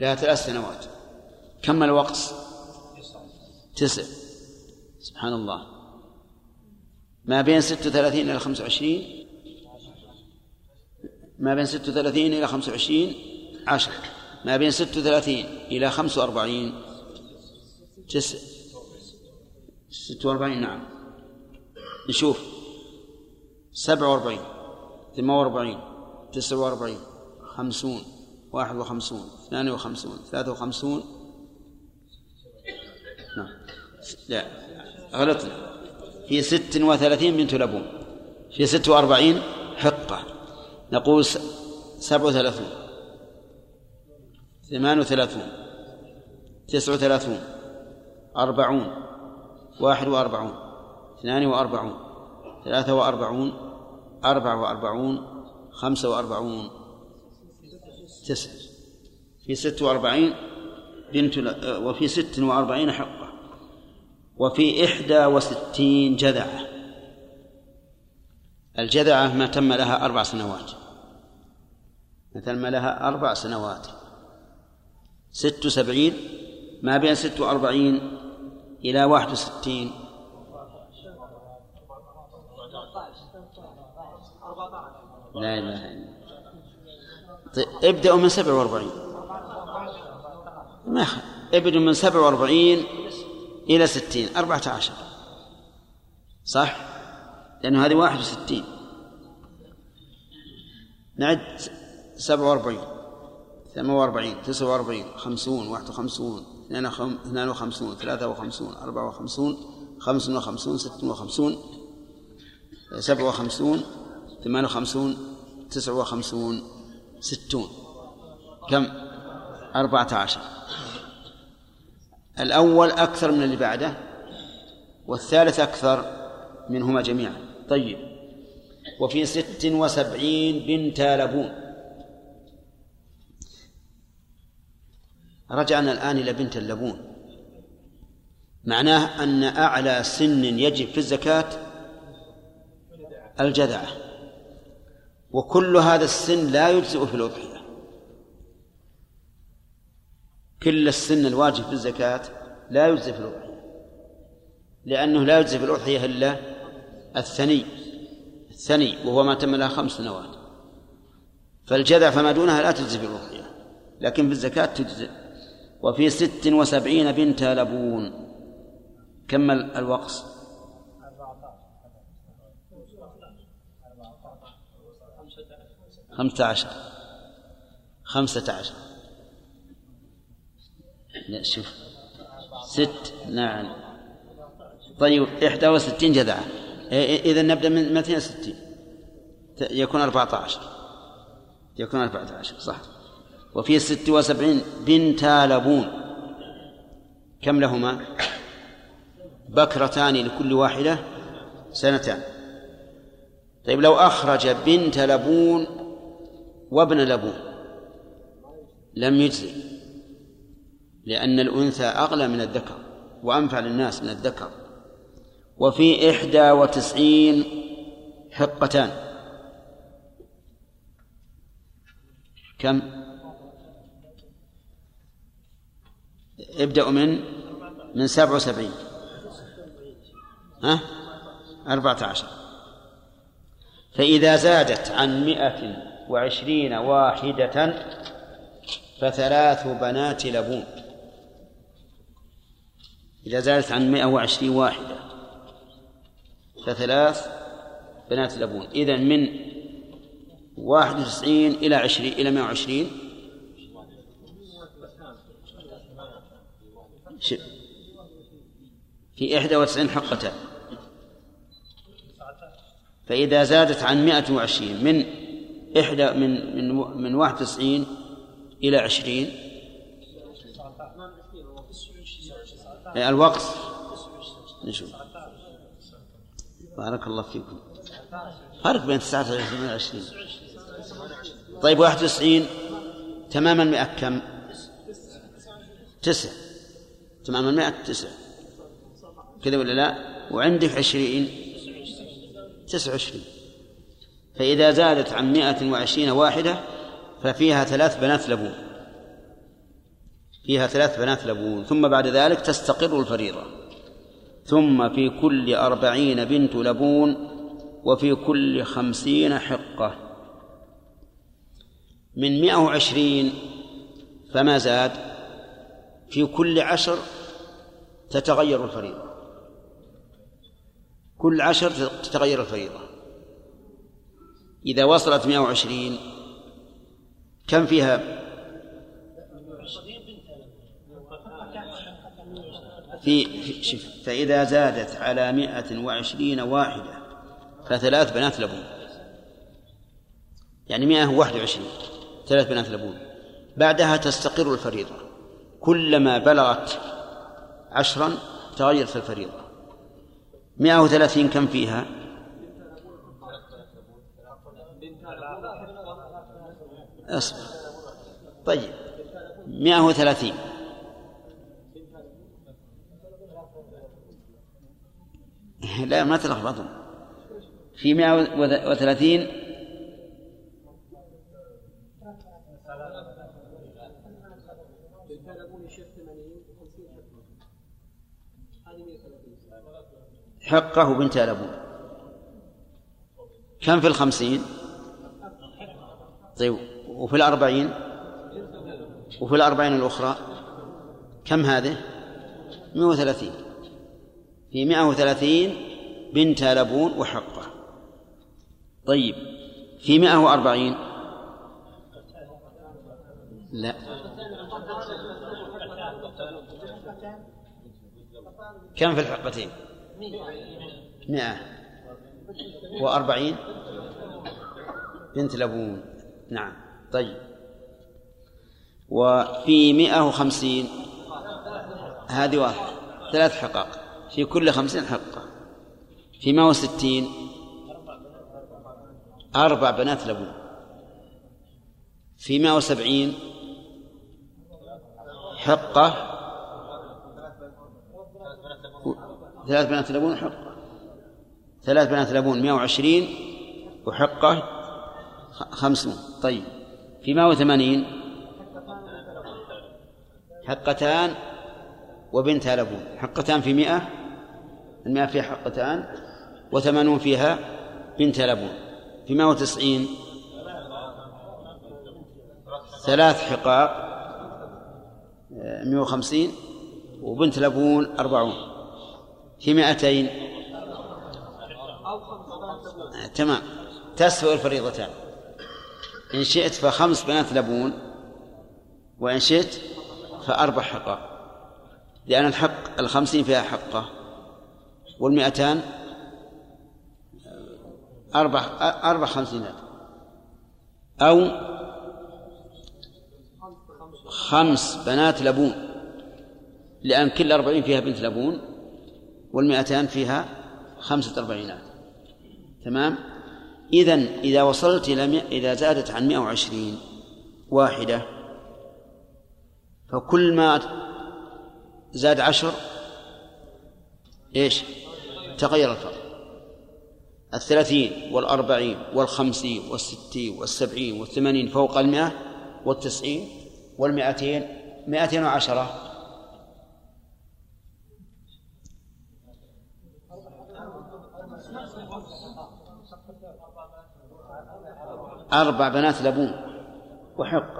لها 3 سنوات. كم الوقص؟ 9. سبحان الله. ما بين 36 إلى 25، ما بين 36 إلى 25 10، ما بين 36 إلى 45 9، 46 نعم، نشوف 47، 48، 49، 50، 51، 52، 53 نعم، لا غلطنا، في 36 بنت لبون، في 46 حقة، نقول 37، 38، 39، 40، 41، 42، 43، 44، 45، 9. في 46 بنت وفي 46 حقة، وفي 61 جذعة. الجذعة ما تم لها 4 سنوات، ما تم لها 4 سنوات. 76 ما بين 46 إلى 61 لا إله إلا. طيب ابدأوا من 47، ما ابدأوا من 47 إلى 60، 14 صح، لأنه هذه 61. نعد 47 48 49 50 51 52 53 54 55 56 57 58 59 60 كم؟ 14. الأول أكثر من اللي بعده، والثالث أكثر منهما جميعا. طيب، وفي 76 بنت لبون. رجعنا الآن إلى بنت اللبون، معناه أن أعلى سن يجب في الزكاة الجذعة، وكل هذا السن لا يجزئ في الأضحية. كل السن الواجب في الزكاة لا يجزئ في الأضحية، لأنه لا يجزئ في الأضحية إلا الثني وهو ما تم لها 5 سنوات. فالجذع فما دونها لا تجزئ في الأضحية، لكن في الزكاة تجزئ. وفي 76 بنت لبون. كمل الوقص. 15 لا شوف 6 نعم. طيب 61 جذعة، إذا نبدأ من 62 يكون 14 صح. وفي 76 بنت لبون. كم لهما؟ بكرتان لكل واحدة 2 سنتان. طيب لو أخرج بنت لبون وابن لبون لم يجزئ، لأن الأنثى أغلى من الذكر وأنفع للناس من الذكر. وفي 91 حقتان. كم؟ ابدأوا من 77 14. فإذا زادت عن 120 واحدة ف3 بنات لبون. إذا زادت عن 120 واحدة ف3 بنات لبون. إذا من 91 إلى 20 إلى 120 في 91 حقتان. فإذا زادت عن 120 من 91 إلى 20 الوقت نشوف. بارك الله فيكم. فرق بين 19 و 20. طيب 91 تماما 100 كم؟ 9 تماما 109 كذا ولا لا؟ وعندك 29. فإذا زادت عن 120 واحدة ففيها 3 بنات لبون، فيها 3 بنات لبون. ثم بعد ذلك تستقر الفريضة. ثم في كل 40 بنت لبون، وفي كل 50 حقة. من 120 فما زاد في كل 10 تتغير الفريضة، كل 10 تتغير الفريضة. إذا وصلت 120 كم فيها؟ فإذا زادت على 120 واحدة ف3 بنات لبون، يعني 121 3 بنات لبون. بعدها تستقر الفريضة، كلما بلغت 10 تغير في الفريضة. 130 كم فيها؟ أصبر. طيب 130 لا ما تلخبطوا. في 130 حقه بنت الأبون. كم في 50؟ طيب وفي 40؟ وفي 40 الأخرى كم هذه؟ 130. في 130 بنت لبون وحقه. طيب في 140 لا كم في الحقتين؟ 140 بنت لبون. نعم. طيب وفي 150 هذه واحدة 3 حقاق في كل 50 حقة. في 160 4 بنات لبون. في 170 حقة 3 بنات لبون حقة 3 بنات لبون 120 وحقة 50. طيب في 180 حقتان وبنتها لبون. حقتان في 100 المئة فيها حقتان و80 فيها بنتها لبون. في 190 3 حقاق 150 وبنت لبون 40. في 200 تمام تسوى الفريضتان إن شئت ف5 بنات لبون وإن شئت ف4 حقاق لأن الحق 50 فيها حقة وال200 أربع خمسينات أو 5 بنات لبون لأن كل 40 فيها بنت لبون وال200 فيها 5 أربعينات. تمام. إذن إذا وصلت إذا زادت عن 120 واحدة فكل ما زاد 10 إيش تغير الفرق 30 و40 و50 و60 و70 و80 فوق 100 و90 و200 210 4 بنات لبون وحقة